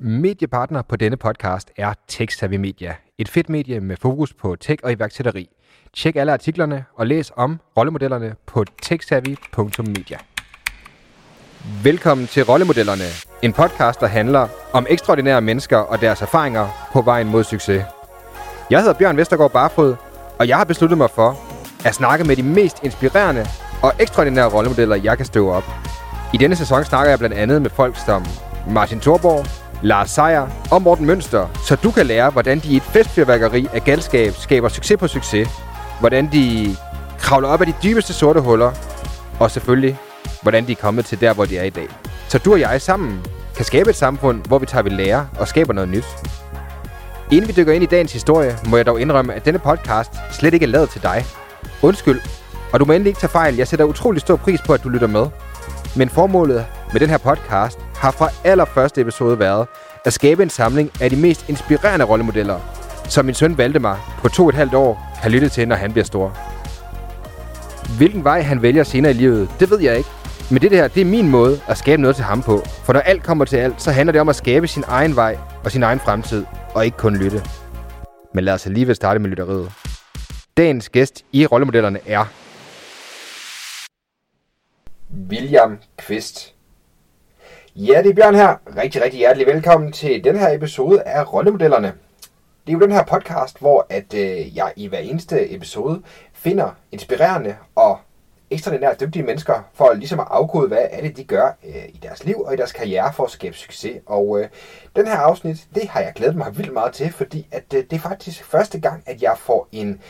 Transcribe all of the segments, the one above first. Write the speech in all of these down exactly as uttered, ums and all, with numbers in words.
Mediepartner på denne podcast er TechSavvy Media, et fedt medie med fokus på tech og iværksætteri. Tjek alle artiklerne og læs om rollemodellerne på tech savvy punktum media. Velkommen til Rollemodellerne, en podcast, der handler om ekstraordinære mennesker og deres erfaringer på vejen mod succes. Jeg hedder Bjørn Vestergaard Barfred, og jeg har besluttet mig for at snakke med de mest inspirerende og ekstraordinære rollemodeller, jeg kan støve op. I denne sæson snakker jeg blandt andet med folk som Martin Thorborg, Lars Seier og Morten Mønster, så du kan lære, hvordan de i et festfyrværkeri af galskab skaber succes på succes, hvordan de kravler op af de dybeste sorte huller, og selvfølgelig, hvordan de er kommet til der, hvor de er i dag. Så du og jeg sammen kan skabe et samfund, hvor vi tager ved lære og skaber noget nyt. Inden vi dykker ind i dagens historie, må jeg dog indrømme, at denne podcast slet ikke er lavet til dig. Undskyld, og du må endelig ikke tage fejl. Jeg sætter utrolig stor pris på, at du lytter med. Men formålet med den her podcast har fra allerførste episode været at skabe en samling af de mest inspirerende rollemodeller, som min søn Valdemar på to og et halvt år har lyttet til, når han bliver stor. Hvilken vej han vælger senere i livet, det ved jeg ikke. Men det her, det er min måde at skabe noget til ham på. For når alt kommer til alt, så handler det om at skabe sin egen vej og sin egen fremtid, og ikke kun lytte. Men lad os alligevel starte med lytteriet. Dagens gæst i Rollemodellerne er William Kvist. Ja, det er Bjørn her. Rigtig, rigtig hjertelig velkommen til den her episode af Rollemodellerne. Det er jo den her podcast, hvor at, øh, jeg i hver eneste episode finder inspirerende og ekstraordinært dygtige mennesker for ligesom at afkode, hvad er det, de gør øh, i deres liv og i deres karriere for at skabe succes. Og øh, den her afsnit, det har jeg glædet mig vildt meget til, fordi at, øh, det er faktisk første gang, at jeg får en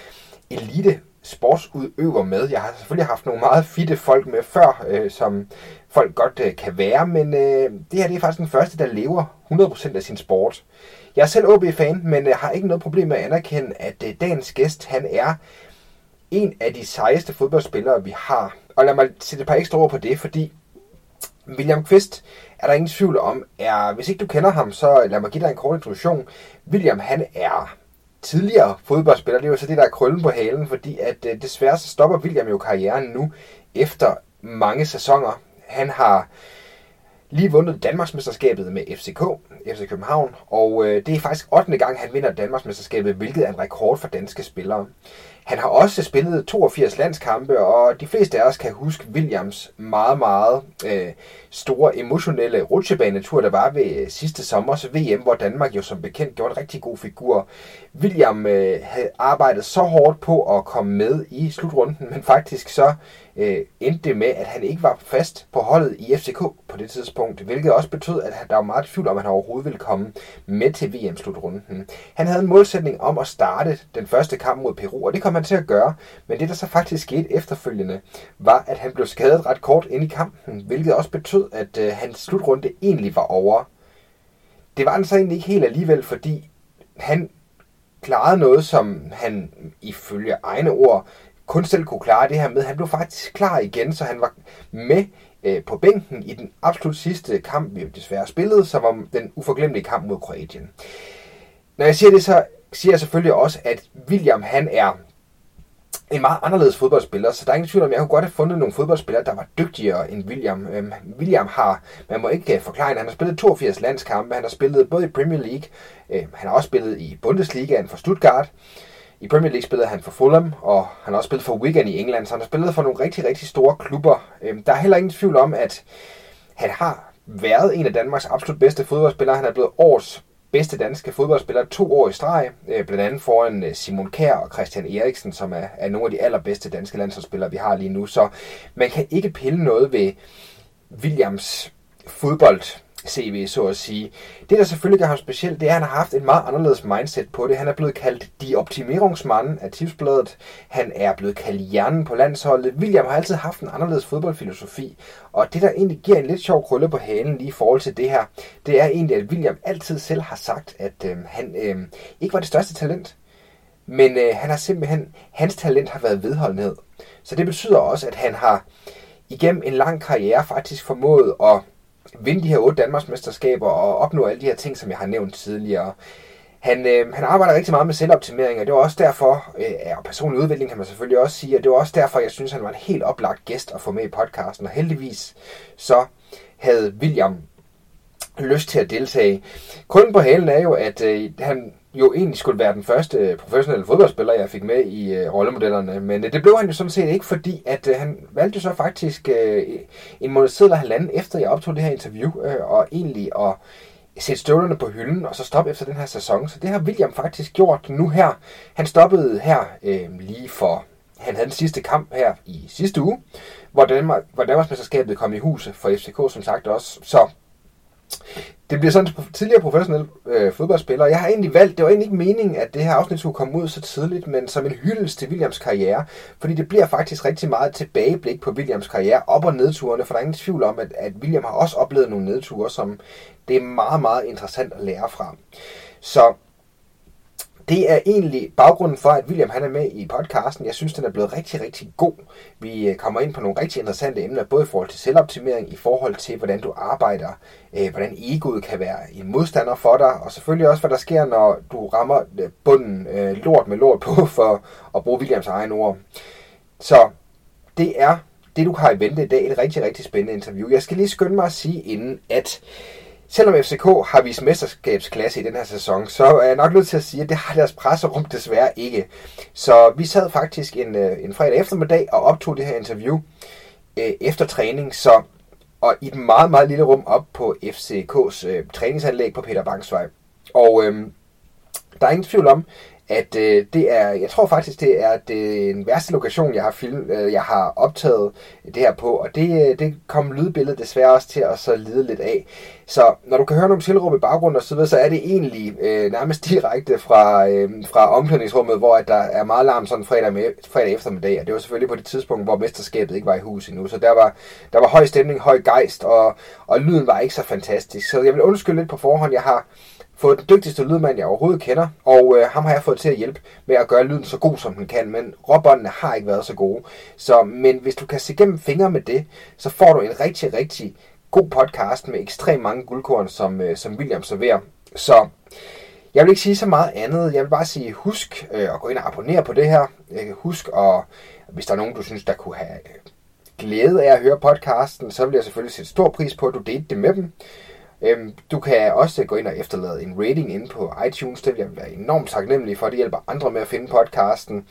elite sportsudøver med. Jeg har selvfølgelig haft nogle meget fitte folk med før, øh, som folk godt øh, kan være, men øh, det her det er faktisk den første, der lever hundrede procent af sin sport. Jeg er selv O B-fan, men øh, har ikke noget problem med at anerkende, at øh, dagens gæst, han er en af de sejeste fodboldspillere, vi har. Og lad mig sætte et par ekstra ord på det, fordi William Kvist er der ingen tvivl om, er, hvis ikke du kender ham, så lad mig give dig en kort introduktion. William, han er tidligere fodboldspiller, det er jo så det, der er krøllen på halen, fordi at øh, desværre så stopper William jo karrieren nu efter mange sæsoner. Han har lige vundet Danmarksmesterskabet med F C K, F C København, og øh, det er faktisk ottende gang, han vinder Danmarksmesterskabet, hvilket er en rekord for danske spillere. Han har også spillet toogfirs landskampe, og de fleste af os kan huske Williams meget, meget øh, store emotionelle rutsjebanetur, der var ved sidste sommers V M, hvor Danmark jo som bekendt gjorde en rigtig god figur. William øh, havde arbejdet så hårdt på at komme med i slutrunden, men faktisk så øh, endte det med, at han ikke var fast på holdet i F C K på det tidspunkt, hvilket også betød, at der var meget tvivl om, at han overhovedet ville komme med til V M-slutrunden. Han havde en målsætning om at starte den første kamp mod Peru, og det kom til at gøre, men det der så faktisk skete efterfølgende, var at han blev skadet ret kort ind i kampen, hvilket også betød, at øh, hans slutrunde egentlig var over. Det var han så egentlig ikke helt alligevel, fordi han klarede noget, som han ifølge egne ord kun selv kunne klare det her med. Han blev faktisk klar igen, så han var med øh, på bænken i den absolut sidste kamp, vi desværre spillede, som var den uforglemmelige kamp mod Kroatien. Når jeg siger det, så siger jeg selvfølgelig også, at William han er en meget anderledes fodboldspiller, så der er ingen tvivl om, jeg kunne godt have fundet nogle fodboldspillere, der var dygtigere end William. Øhm, William har, man må ikke forklare, han har spillet toogfirs landskampe, han har spillet både i Premier League, øh, han har også spillet i Bundesligaen for Stuttgart, i Premier League spillede han for Fulham, og han har også spillet for Wigan i England, så han har spillet for nogle rigtig, rigtig store klubber. Øhm, der er heller ingen tvivl om, at han har været en af Danmarks absolut bedste fodboldspillere, han er blevet års bedste danske fodboldspillere to år i streg, blandt andet foran Simon Kjær og Christian Eriksen, som er, er nogle af de allerbedste danske landsholdsspillere, vi har lige nu. Så man kan ikke pille noget ved Williams fodbold-C V, så at sige. Det, der selvfølgelig gør ham specielt, det er, at han har haft et meget anderledes mindset på det. Han er blevet kaldt de optimeringsmanden af tipsbladet. Han er blevet kaldt hjernen på landsholdet. William har altid haft en anderledes fodboldfilosofi, og det, der egentlig giver en lidt sjov krølle på halen lige i forhold til det her, det er egentlig, at William altid selv har sagt, at øh, han øh, ikke var det største talent, men øh, han har simpelthen, hans talent har været vedholdenhed. Så det betyder også, at han har igennem en lang karriere faktisk formået at vinde de her otte Danmarksmesterskaber og opnå alle de her ting, som jeg har nævnt tidligere. Han, øh, han arbejder rigtig meget med selvoptimering, og det var også derfor, øh, og personlig udvikling kan man selvfølgelig også sige, og det var også derfor, jeg synes, han var en helt oplagt gæst at få med i podcasten, og heldigvis så havde William lyst til at deltage. Krønnen på halen er jo, at øh, han jo egentlig skulle være den første professionelle fodboldspiller, jeg fik med i øh, rollemodellerne, men øh, det blev han jo sådan set ikke, fordi at øh, han valgte så faktisk øh, en måned tid eller halvanden efter jeg optog det her interview, øh, og egentlig at sætte støvlerne på hylden og så stoppe efter den her sæson. Så det har William faktisk gjort nu her. Han stoppede her øh, lige for... Han havde den sidste kamp her i sidste uge, hvor Danmark, hvor Danmarksmesterskabet kom i huset for F C K, som sagt også. Så det bliver sådan tidligere professionelle øh, fodboldspillere. Jeg har egentlig valgt, det var egentlig ikke meningen, at det her afsnit skulle komme ud så tidligt, men som en hyldest til Williams karriere, fordi det bliver faktisk rigtig meget tilbageblik på Williams karriere, op- og nedturene, for der er ingen tvivl om, at, at William har også oplevet nogle nedture, som det er meget, meget interessant at lære fra. Så det er egentlig baggrunden for, at William han er med i podcasten. Jeg synes, den er blevet rigtig, rigtig god. Vi kommer ind på nogle rigtig interessante emner, både i forhold til selvoptimering, i forhold til, hvordan du arbejder, øh, hvordan egoet kan være en modstander for dig, og selvfølgelig også, hvad der sker, når du rammer bunden øh, lort med lort på, for at bruge Williams egen ord. Så det er det, du har i vente i dag, et rigtig, rigtig spændende interview. Jeg skal lige skynde mig at sige inden, at selvom F C K har vist mesterskabsklasse i den her sæson, så er jeg nok nødt til at sige, at det har deres presserum desværre ikke. Så vi sad faktisk en, en fredag eftermiddag og optog det her interview øh, efter træning, så, og i et meget, meget lille rum op på F C K's øh, træningsanlæg på Peter Bangsvej. Og øh, der er ingen tvivl om, at øh, det er, jeg tror faktisk, det er den værste lokation, jeg har, film, øh, jeg har optaget det her på, og det, det kom lydbilledet desværre også til at så lide lidt af. Så når du kan høre nogle tilråb i baggrunden og så videre, så er det egentlig øh, nærmest direkte fra, øh, fra omklædningsrummet, hvor at der er meget larm sådan fredag, med, fredag eftermiddag, og det var selvfølgelig på det tidspunkt, hvor mesterskabet ikke var i hus endnu, så der var, der var høj stemning, høj gejst, og, og lyden var ikke så fantastisk. Så jeg vil undskylde lidt på forhånd, jeg har fået den dygtigste lydmand, jeg overhovedet kender, og øh, ham har jeg fået til at hjælpe med at gøre lyden så god, som den kan, men råbåndene har ikke været så gode. Så, men hvis du kan se gennem fingre med det, så får du en rigtig, rigtig god podcast med ekstremt mange guldkorn, som, øh, som William serverer. Så jeg vil ikke sige så meget andet. Jeg vil bare sige, husk øh, at gå ind og abonnere på det her. Øh, husk, og hvis der er nogen, du synes, der kunne have øh, glæde af at høre podcasten, så vil jeg selvfølgelig sætte stor pris på, at du delte det med dem. Du kan også gå ind og efterlade en rating inde på iTunes. Det vil jeg være enormt taknemmelig for, det hjælper andre med at finde podcasten.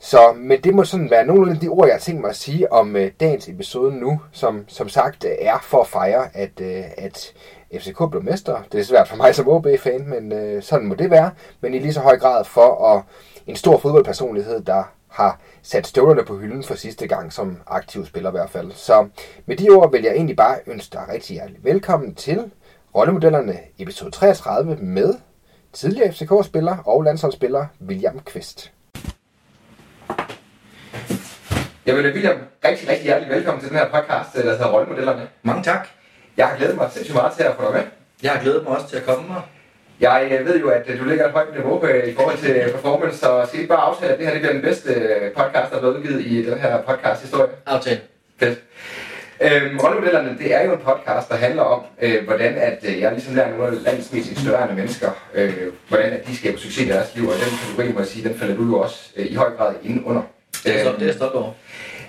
Så, men det må sådan være nogle af de ord, jeg har tænkt mig at sige om øh, dagens episode nu, som som sagt er for at fejre, at, øh, at F C K blev mester. Det er svært for mig som O B-fan, men øh, sådan må det være. Men i lige så høj grad for at en stor fodboldpersonlighed, der har sat støvlerne på hylden for sidste gang som aktiv spiller i hvert fald. Så med de ord vil jeg egentlig bare ønske dig rigtig hjertelig velkommen til Rollemodellerne episode treogtredive med tidligere F C K-spiller og landsholdsspiller William Kvist. Jeg vil William rigtig, rigtig hjertelig velkommen til den her podcast, der hedder Rollemodellerne. Mange tak. Jeg har glædet mig sindssygt meget til at få dig med. Jeg har glædet mig også til at komme her. Jeg ved jo, at du ligger et højt niveau i forhold til performance, så skal I bare aftale, at det her det bliver den bedste podcast, der er blevet udgivet i den her podcasthistorie? Aftale. Fedt. Øhm, Rollemodellerne, det er jo en podcast, der handler om, øh, hvordan at, øh, jeg ligesom lærer nogle af landets mest inspirerende mennesker, øh, hvordan at de skaber succes i deres liv, og den kategori, må jeg sige, den falder du jo også øh, i høj grad inde under. Det er jeg stolt over.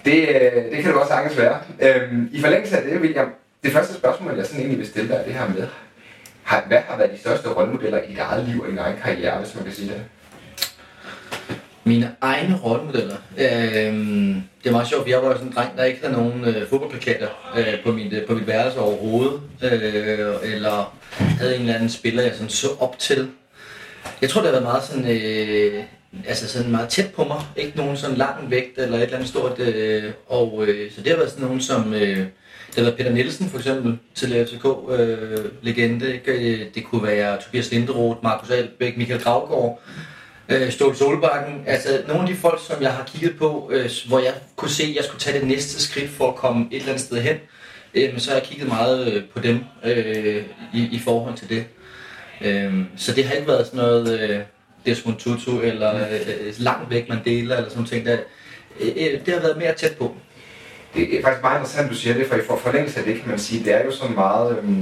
Det, øh, det kan du også sagtens være. Øhm, I forlængelse af det, William, det første spørgsmål, jeg sådan egentlig vil stille dig, er det her med, hvad har været de største rollemodeller i dit eget liv og i din egen karriere, hvis man kan sige det? Mine egne rollemodeller? Øhm, det er meget sjovt, for jeg var sådan en dreng, der ikke havde nogen øh, fodboldplakater øh, på, mit, øh, på mit værelse overhovedet. Øh, eller havde en eller anden spiller, jeg sådan så op til. Jeg tror, det har været meget sådan, øh, altså sådan meget tæt på mig. Ikke nogen sådan lang vægt eller et eller andet stort. Øh, og, øh, så det har været sådan nogen som... Øh, Det var Peter Nielsen for eksempel, tidligere F C K-legende. Øh, det kunne være Tobias Linderoth, Markus Albæk, Michael Gravgaard, øh, Ståle Solbakken. Altså nogle af de folk, som jeg har kigget på, øh, hvor jeg kunne se, at jeg skulle tage det næste skridt for at komme et eller andet sted hen. Øh, så har jeg kigget meget øh, på dem øh, i, i forhold til det. Øh, så det har ikke været sådan noget øh, Desmond Tutu eller øh, langt væk Mandela eller sådan ting. Der. Øh, det har været mere tæt på. Det er faktisk meget interessant, du siger det, for i forlængelse af det, kan man sige, det er jo sådan meget øhm,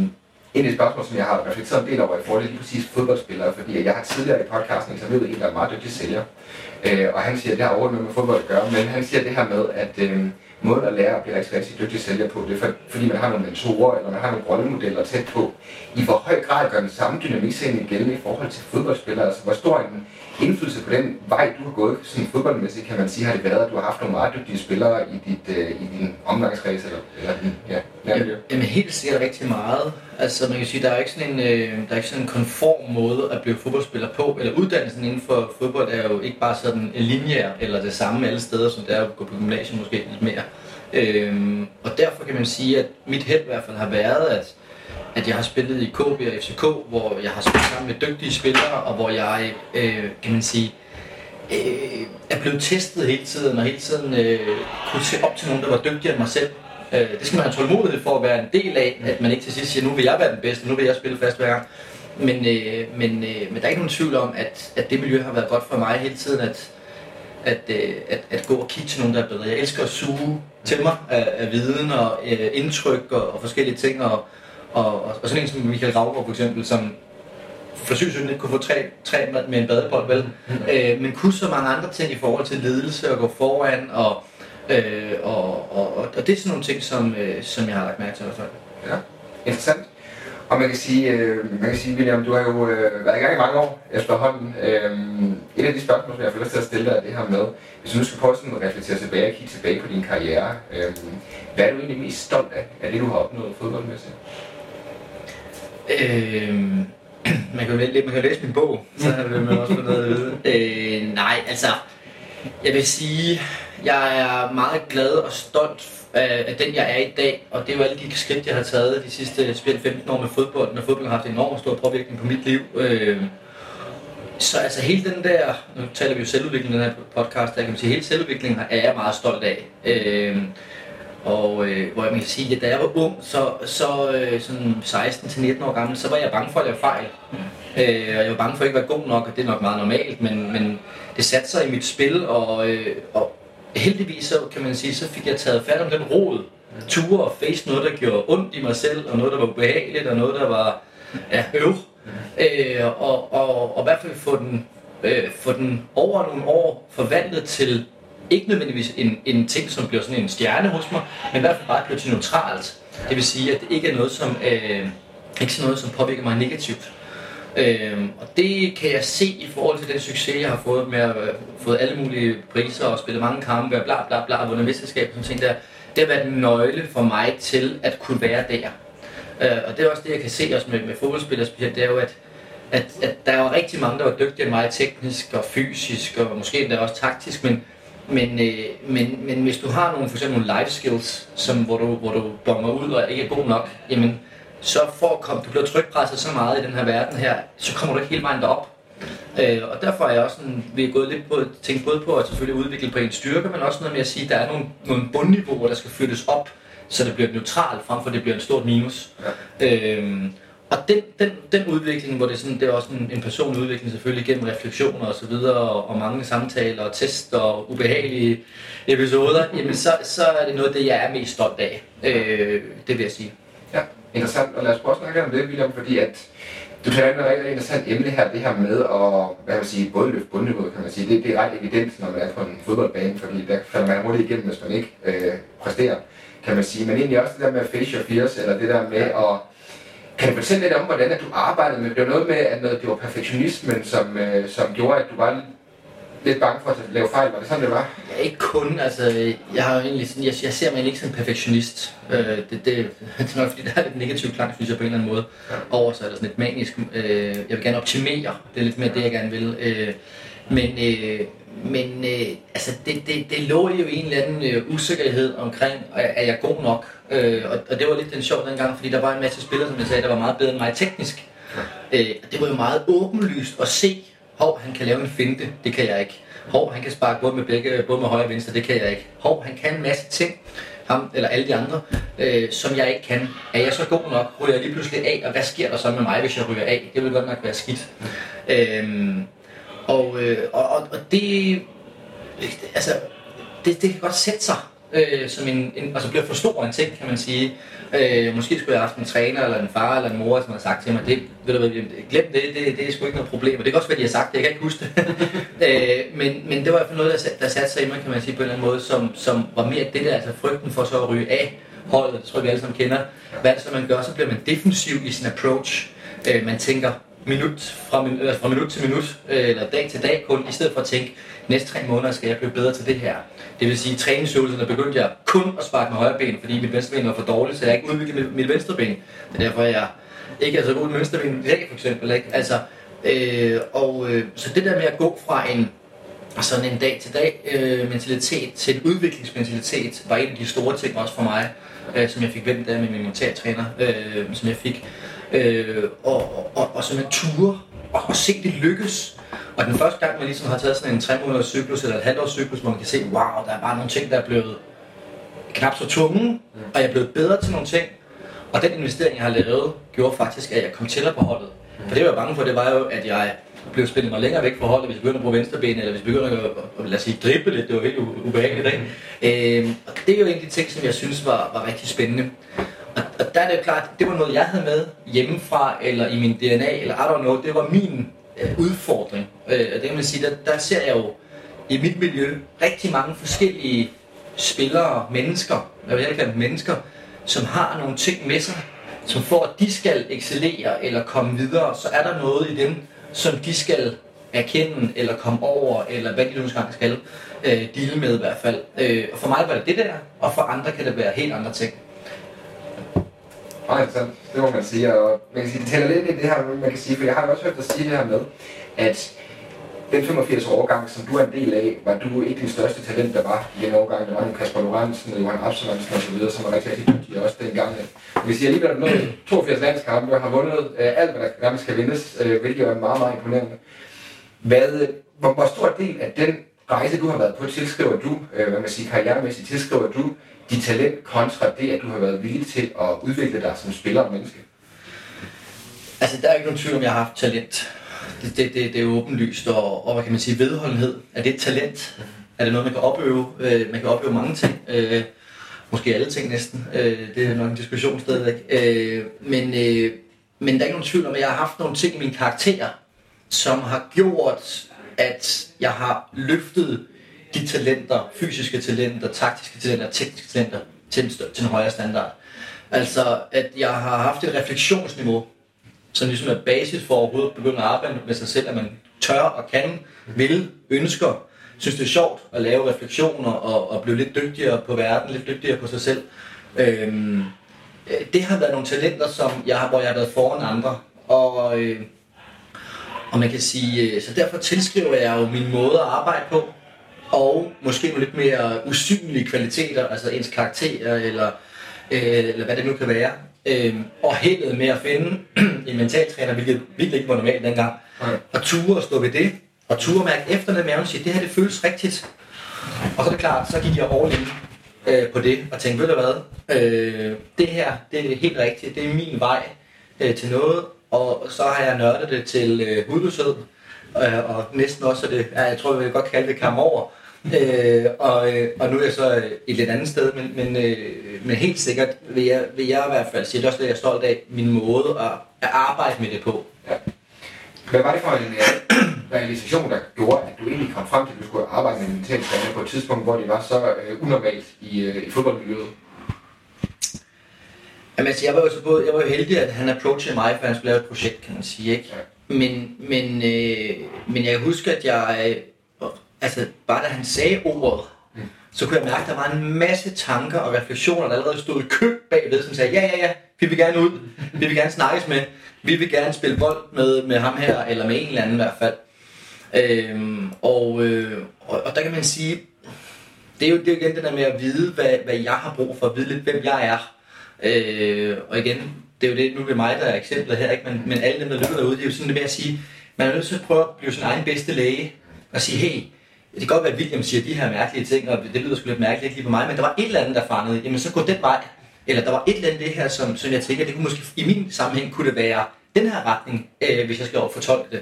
en af de spørgsmål, som jeg har reflekteret en del over i forhold til lige præcis fodboldspillere, fordi jeg har tidligere i podcasten interviewet en, der er meget dygtig sælger, øh, og han siger, at det har overhovedet noget med fodbold at gøre, men han siger det her med, at øh, måden at lære at blive rigtig, rigtig dygtig sælger på, det er for, fordi man har nogle mentorer, eller man har nogle rollemodeller tæt på. I hvor høj grad gør den samme dynamik scene gældende i forhold til fodboldspillere? Altså, hvor stor en indflydelse på den vej, du har gået sådan fodboldmæssigt, kan man sige, har det været, at du har haft nogle meget dygtige spillere i, dit, øh, i din omgangskreds? Eller, eller, ja, jamen, jamen helt sikkert rigtig meget. Altså, man kan sige, der er ikke sådan en, øh, der er ikke sådan en konform måde at blive fodboldspiller på, eller uddannelsen inden for fodbold er jo ikke bare sådan lineær eller det samme alle steder, som det er at gå på gymnasiet måske lidt mere. Øhm, og derfor kan man sige, at mit held i hvert fald har været, at, at jeg har spillet i K B og F C K, hvor jeg har spillet sammen med dygtige spillere, og hvor jeg, øh, kan man sige, øh, er blevet testet hele tiden, og hele tiden øh, kunne se op til nogen, der var dygtigere end mig selv. Øh, det skal man have tålmodighed for at være en del af, at man ikke til sidst siger, nu vil jeg være den bedste, nu vil jeg spille fast hver gang. Men, øh, men, øh, men der er ikke nogen tvivl om, at, at det miljø har været godt for mig hele tiden, at At, øh, at, at gå og kigge til nogen, der er bedre. Jeg elsker at suge til mig af, af viden og øh, indtryk og, og forskellige ting. Og, og, og, og sådan en som Michael Rauber for eksempel, som for syvsynet ikke kunne få tre, tre med en badebold, vel? Øh, men kunne så mange andre ting i forhold til ledelse og gå foran. Og, øh, og, og, og, og det er sådan nogle ting, som, øh, som jeg har lagt mærke til. Ja, interessant. Og man kan sige, øh, man kan sige, William, du har jo øh, været i gang i mange år efterhånden. Øh, et af de spørgsmål, jeg har lyst til at stille dig, er det her med, hvis du nu skal prøve sådan at reflektere tilbage og kigge tilbage på din karriere, øh, hvad er du egentlig mest stolt af, af det, du har opnået fodboldmæssigt? Øh, man kan jo læ- man kan læse min bog, så vil man også få noget at vide. Øh, nej, altså, jeg vil sige, jeg er meget glad og stolt af den, jeg er i dag, og det er jo alle de skridt, jeg har taget de sidste femten år med fodbold, når fodbold har haft en enormt stor påvirkning på mit liv. Så altså hele den der, nu taler vi jo selvudvikling i den her podcast, der kan man sige, hele selvudviklingen er jeg meget stolt af. Og hvor jeg kan sige, at da jeg var ung, så, så seksten til nitten år gammel, så var jeg bange for at lave fejl. Og jeg var bange for ikke at være god nok, og det er nok meget normalt, men, men det satte sig i mit spil, og, og heldigvis så, kan man sige, så fik jeg taget fat om den rod, ture og face noget, der gjorde ondt i mig selv, og noget, der var ubehageligt, og noget, der var ja, øv. Øh, og, og, og i hvert fald få den, øh, få den over nogle år forvandlet til, ikke nødvendigvis en, en ting, som bliver sådan en stjerne hos mig, men i hvert fald bare blev til neutralt. Det vil sige, at det ikke er noget, som, øh, ikke sådan noget, som påvirker mig negativt. Øhm, og det kan jeg se i forhold til den succes, jeg har fået med at øh, fået alle mulige priser og spille mange kampe og bla bla bla og vundet mesterskab og sådan ting der. Det har været en nøgle for mig til at kunne være der. Øh, og det er også det, jeg kan se også med, med fodboldspillere specielt, det er jo, at, at, at der er rigtig mange, der var dygtigere end mig teknisk og fysisk og måske endda også taktisk, men, men, øh, men, men hvis du har nogle, for eksempel nogle life skills, som, hvor, du, hvor du bonger ud og ikke er god nok, jamen, så for at komme, du bliver trykpresset så meget i den her verden her, så kommer du ikke hele vejen derop. Øh, og derfor er jeg også sådan, vi er gået lidt på, tænkt både på at selvfølgelig udvikle på en styrke, men også noget med at sige, at der er nogle, nogle bundniveauer, der skal flyttes op, så det bliver neutralt, frem for det bliver en stort minus. Ja. Øh, og den, den, den udvikling, hvor det er, sådan, det er også en, en personlig udvikling selvfølgelig, gennem refleksioner og så videre, og, og mange samtaler og test og ubehagelige episoder, jamen så, så er det noget af det, jeg er mest stolt af. Øh, det vil jeg sige. Ja. Interessant, og lad os prøve at snakke om det, William, fordi at du tager en rigtig interessant emne her, det her med at, hvad man sige, både løfte bundniveauet, kan man sige, det, det er ret evident, når man er på en fodboldbane, fordi der falder man hurtigt igennem, hvis man ikke øh, præsterer, kan man sige, men egentlig også det der med face your fears, eller det der med at, kan du fortælle lidt om, hvordan at du arbejdede med, det var noget med, at noget, det var perfektionismen, som, øh, som gjorde, at du var lidt bange for at lave fejl, var det sådan, det var? Ja, ikke kun, altså, jeg har jo egentlig sådan, jeg, jeg ser mig ikke som en perfektionist. Øh, det, det, det er nok, fordi der er lidt negativ klang, synes jeg på en eller anden måde. Ja. Over så er der sådan lidt manisk, øh, jeg vil gerne optimere, det er lidt mere det, jeg gerne vil. Øh, men øh, men øh, altså, det, det, det lå jo en eller anden øh, usikkerhed omkring, er jeg god nok? Øh, og, og det var lidt den sjov dengang, fordi der var en masse spillere, som jeg sagde, der var meget bedre end mig teknisk. Ja. Øh, det var jo meget åbenlyst at se. Hov, han kan lave en finte, det kan jeg ikke. Hov, han kan sparke både med begge, både med højre og venstre, det kan jeg ikke. Hov, han kan en masse ting, ham eller alle de andre, øh, som jeg ikke kan. Er jeg så god nok? Ryger jeg lige pludselig af, og hvad sker der så med mig, hvis jeg ryger af? Det vil godt nok være skidt. Øhm, og, øh, og, og, og det, altså, det, det kan godt sætte sig. øh, som en, en, altså bliver for stor en ting, kan man sige. Øh, måske skulle jeg have haft en træner, eller en far, eller en mor, som havde sagt til mig, det, ved du hvad, glem det, det, det er sgu ikke noget problem. Og det kan også være, de har sagt det, jeg kan ikke huske det. øh, men, men det var i hvert fald noget, der, der satte sig i mig, kan man sige, på en eller anden måde, som, som var mere det der, altså frygten for så at ryge af holdet, det tror jeg, vi alle sammen kender. Hvad det så, man gør, så bliver man defensiv i sin approach. Øh, man tænker minut fra, min, øh, fra minut til minut, øh, eller dag til dag kun, i stedet for at tænke, næste tre måneder skal jeg blive bedre til det her. Det vil sige, at træningsøvelserne begyndte jeg kun at sparke med højre ben, fordi mit venstre ben var for dårligt, så jeg ikke udviklede mit, mit venstre ben. Det er derfor, jeg ikke er så god med venstre ben i dag, for eksempel. Ikke? Altså, øh, og, øh, så det der med at gå fra en sådan en dag til dag øh, mentalitet til en udviklingsmentalitet, var en af de store ting også for mig, øh, som jeg fik vendt af med min mentaltræner, øh, som jeg fik. Øh, og, og, og, og så man ture og, og se det lykkes. Og den første gang, man ligesom har taget sådan en tre måneders cyklus eller et halvt års cyklus, hvor man kan se, wow, der er bare nogle ting, der er blevet knap så tunge, og jeg er blevet bedre til nogle ting. Og den investering, jeg har lavet, gjorde faktisk, at jeg kom tættere på holdet. For det, jeg var bange for, det var jo, at jeg blev spillet mig længere væk fra holdet, hvis jeg begyndte at bruge venstreben, eller hvis jeg begyndte at, lad os sige, drible lidt. Det var helt ubehageligt, ikke? Øh, og det er jo en af de ting, som jeg synes var, var rigtig spændende. Og der er det jo klart, det var noget, jeg havde med hjemmefra, eller i min D N A, eller I don't know, det var min øh, udfordring. Øh, og det kan man sige, der, der ser jeg jo i mit miljø rigtig mange forskellige spillere, mennesker, jeg vil kalde dem mennesker, som har nogle ting med sig, som for at de skal excellere eller komme videre, så er der noget i dem, som de skal erkende, eller komme over, eller hvad de nu skal skal øh, deale med i hvert fald. Øh, og for mig var det det der, og for andre kan det være helt andre ting. Nej, det må man sige, og man kan sige, det tæller lidt i det her, man kan sige, for jeg har også hørt dig sige det her med, at den femogfirs årgang, som du er en del af, var du ikke det største talent, der var i den årgang. Der var en Kasper Lorentzen, Johan Absalansen osv., som var rigtig, rigtig dygtige også dengang. Og vi siger alligevel, at du nåede toogfirs landskampe, har vundet alt, hvad der nærmest skal vindes, hvilket er meget, meget imponerende. Hvad, hvor, hvor stor del af den rejse, du har været på, tilskriver du, hvad man kan sige, karrieremæssigt, tilskriver du dit talent kontra det, at du har været villig til at udvikle dig som spiller og menneske? Altså, der er ikke nogen tvivl om, jeg har haft talent. Det, det, det, det er åbenlyst, og, og hvad kan man sige, vedholdenhed. Er det et talent? Er det noget, man kan opøve? Øh, man kan opøve mange ting. Øh, måske alle ting næsten. Øh, det er nok en diskussion stadigvæk. Øh, men, øh, men der er ikke nogen tvivl om, at jeg har haft nogle ting i mine karakterer, som har gjort, at jeg har løftet de talenter, fysiske talenter, taktiske talenter, tekniske talenter til en, stø- til en højere standard. Altså, at jeg har haft et refleksionsniveau, som ligesom er basis for overhovedet at begynde at arbejde med sig selv, at man tør og kan, vil, ønsker, synes det er sjovt at lave refleksioner og, og blive lidt dygtigere på verden, lidt dygtigere på sig selv. Øhm, det har været nogle talenter, som jeg har, hvor jeg har været foran andre, og, øh, og man kan sige, så derfor tilskriver jeg jo min måde at arbejde på, og måske nogle lidt mere usynlige kvaliteter, altså ens karakterer, eller, øh, eller hvad det nu kan være. Øh, og heldet med at finde en mentaltræner, hvilket virkelig ikke var normalt dengang. Okay. Og ture og stå ved det, og ture og mærke efter med maven og sige, det her det føles rigtigt. Og så er det klart, så gik jeg all in øh, på det, og tænkte, ved du hvad, øh, det her det er helt rigtigt, det er min vej øh, til noget. Og så har jeg nørdet det til øh, hudløshed, øh, og næsten også, det, ja, jeg tror, vi godt kalde det kam over. Øh, og, øh, og nu er jeg så øh, et lidt andet sted, men, men, øh, men helt sikkert vil jeg, vil jeg i hvert fald sige, det er også det, jeg er stolt af, min måde at, at arbejde med det på. Ja. Hvad var det for en øh, realisation, der gjorde, at du egentlig kom frem til, at du skulle arbejde med en mentaltræner på et tidspunkt, hvor det var så øh, unormalt i, øh, i fodboldmiljøet? Jamen altså, jeg var jo så både, jeg var jo heldig, at han approachede mig, for han skulle lave et projekt, kan man sige, ikke? Ja. Men, men, øh, men jeg husker, at jeg... Øh, Altså, bare da han sagde ordet, mm. så kunne jeg mærke, at der var en masse tanker og refleksioner, der allerede stod i kø bagved, som sagde, ja, ja, ja, vi vil gerne ud, vi vil gerne snakkes med, vi vil gerne spille bold med, med ham her, eller med en eller anden i hvert fald. Øhm, og, øh, og, og der kan man sige, det er jo, det er jo igen det der med at vide, hvad, hvad jeg har brug for, at vide lidt, hvem jeg er. Øh, og igen, det er jo det, nu ved mig, der er eksemplet her, ikke? Men, men alle dem, der løber derude, det er jo sådan det med at sige, man er nødt til at prøve at blive sin egen bedste læge, og sige, hey, det kan godt være, at William siger de her mærkelige ting, og det lyder sgu lidt mærkeligt ikke lige på mig, men der var et eller andet, der fangede, jamen så gå den vej. Eller der var et eller andet det her, som, som jeg tænker, det kunne måske, i min sammenhæng kunne det være den her retning, øh, hvis jeg skal fortolke det.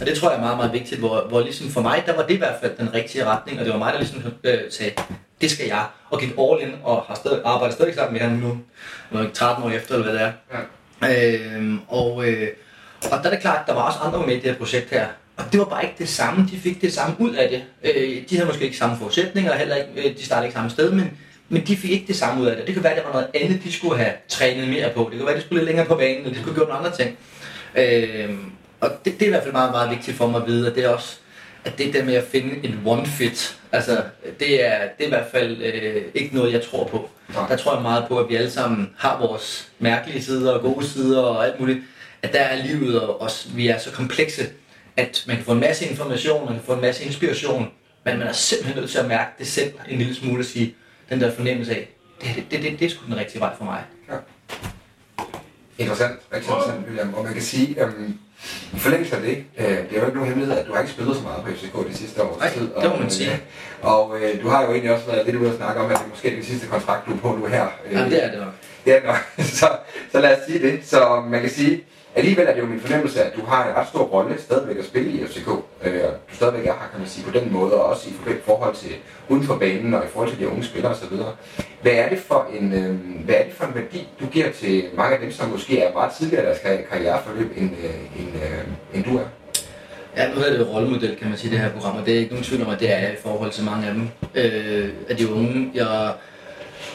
Og det tror jeg er meget, meget vigtigt, hvor, hvor ligesom for mig, der var det i hvert fald den rigtige retning, og det var mig, der ligesom øh, sagde, det skal jeg, og gik all in, og har stadig, arbejder stadig sammen med ham nu, jeg var tretten år efter, eller hvad det er. Ja. Øh, og, øh, og der er det klart, der var også andre med i det her projekt her, og det var bare ikke det samme, de fik det samme ud af det. Øh, de havde måske ikke samme forudsætninger, heller ikke, de startede ikke samme sted, men Men de fik ikke det samme ud af det. Det kunne være, at det var noget andet, de skulle have trænet mere på. Det kunne være, at de skulle lidt længere på banen, eller de skulle have gjort nogle andre ting. Øh, og det, det er i hvert fald meget, meget vigtigt for mig at vide, og det er også, at det der med at finde en one fit, altså det er, det er i hvert fald øh, ikke noget, jeg tror på. Der tror jeg meget på, at vi alle sammen har vores mærkelige sider og gode sider og alt muligt. At der er livet, og også, vi er så komplekse, at man kan få en masse information, man kan få en masse inspiration, men man er simpelthen nødt til at mærke det selv en lille smule og sige, den der fornemmelse af, det, det, det, det, det er sgu den rigtige vej for mig. Ja. Interessant, rigtig interessant, William. Og man kan sige, øhm, i forlængelse af det, øh, det er jo ikke nogen hemmelighed, at du har ikke spillet så meget på F C K de sidste års tid. Nej, det må man sige. Og, øh, og øh, du har jo egentlig også været lidt ude at snakke om, at det er måske den sidste kontrakt, du er på nu her. Øh, Jamen det er det nok. Det er det nok, så, så lad os sige det. Så man kan sige, alligevel er det jo min fornemmelse, at du har en ret stor rolle stadigvæk at spille i F C K. Øh, du stadigvæk er her, kan man sige, på den måde, og også i forhold til uden for banen og i forhold til de unge spillere osv. Hvad er det for en, øh, hvad er det for en værdi, du giver til mange af dem, som måske er meget tidligere i deres karriereforløb, end, øh, end, øh, end du er? Ja, nu er det jo rollemodel, kan man sige, det her program, og det er ikke nogen tvivl om, at det er i forhold til mange af dem. Øh, at de unge, jeg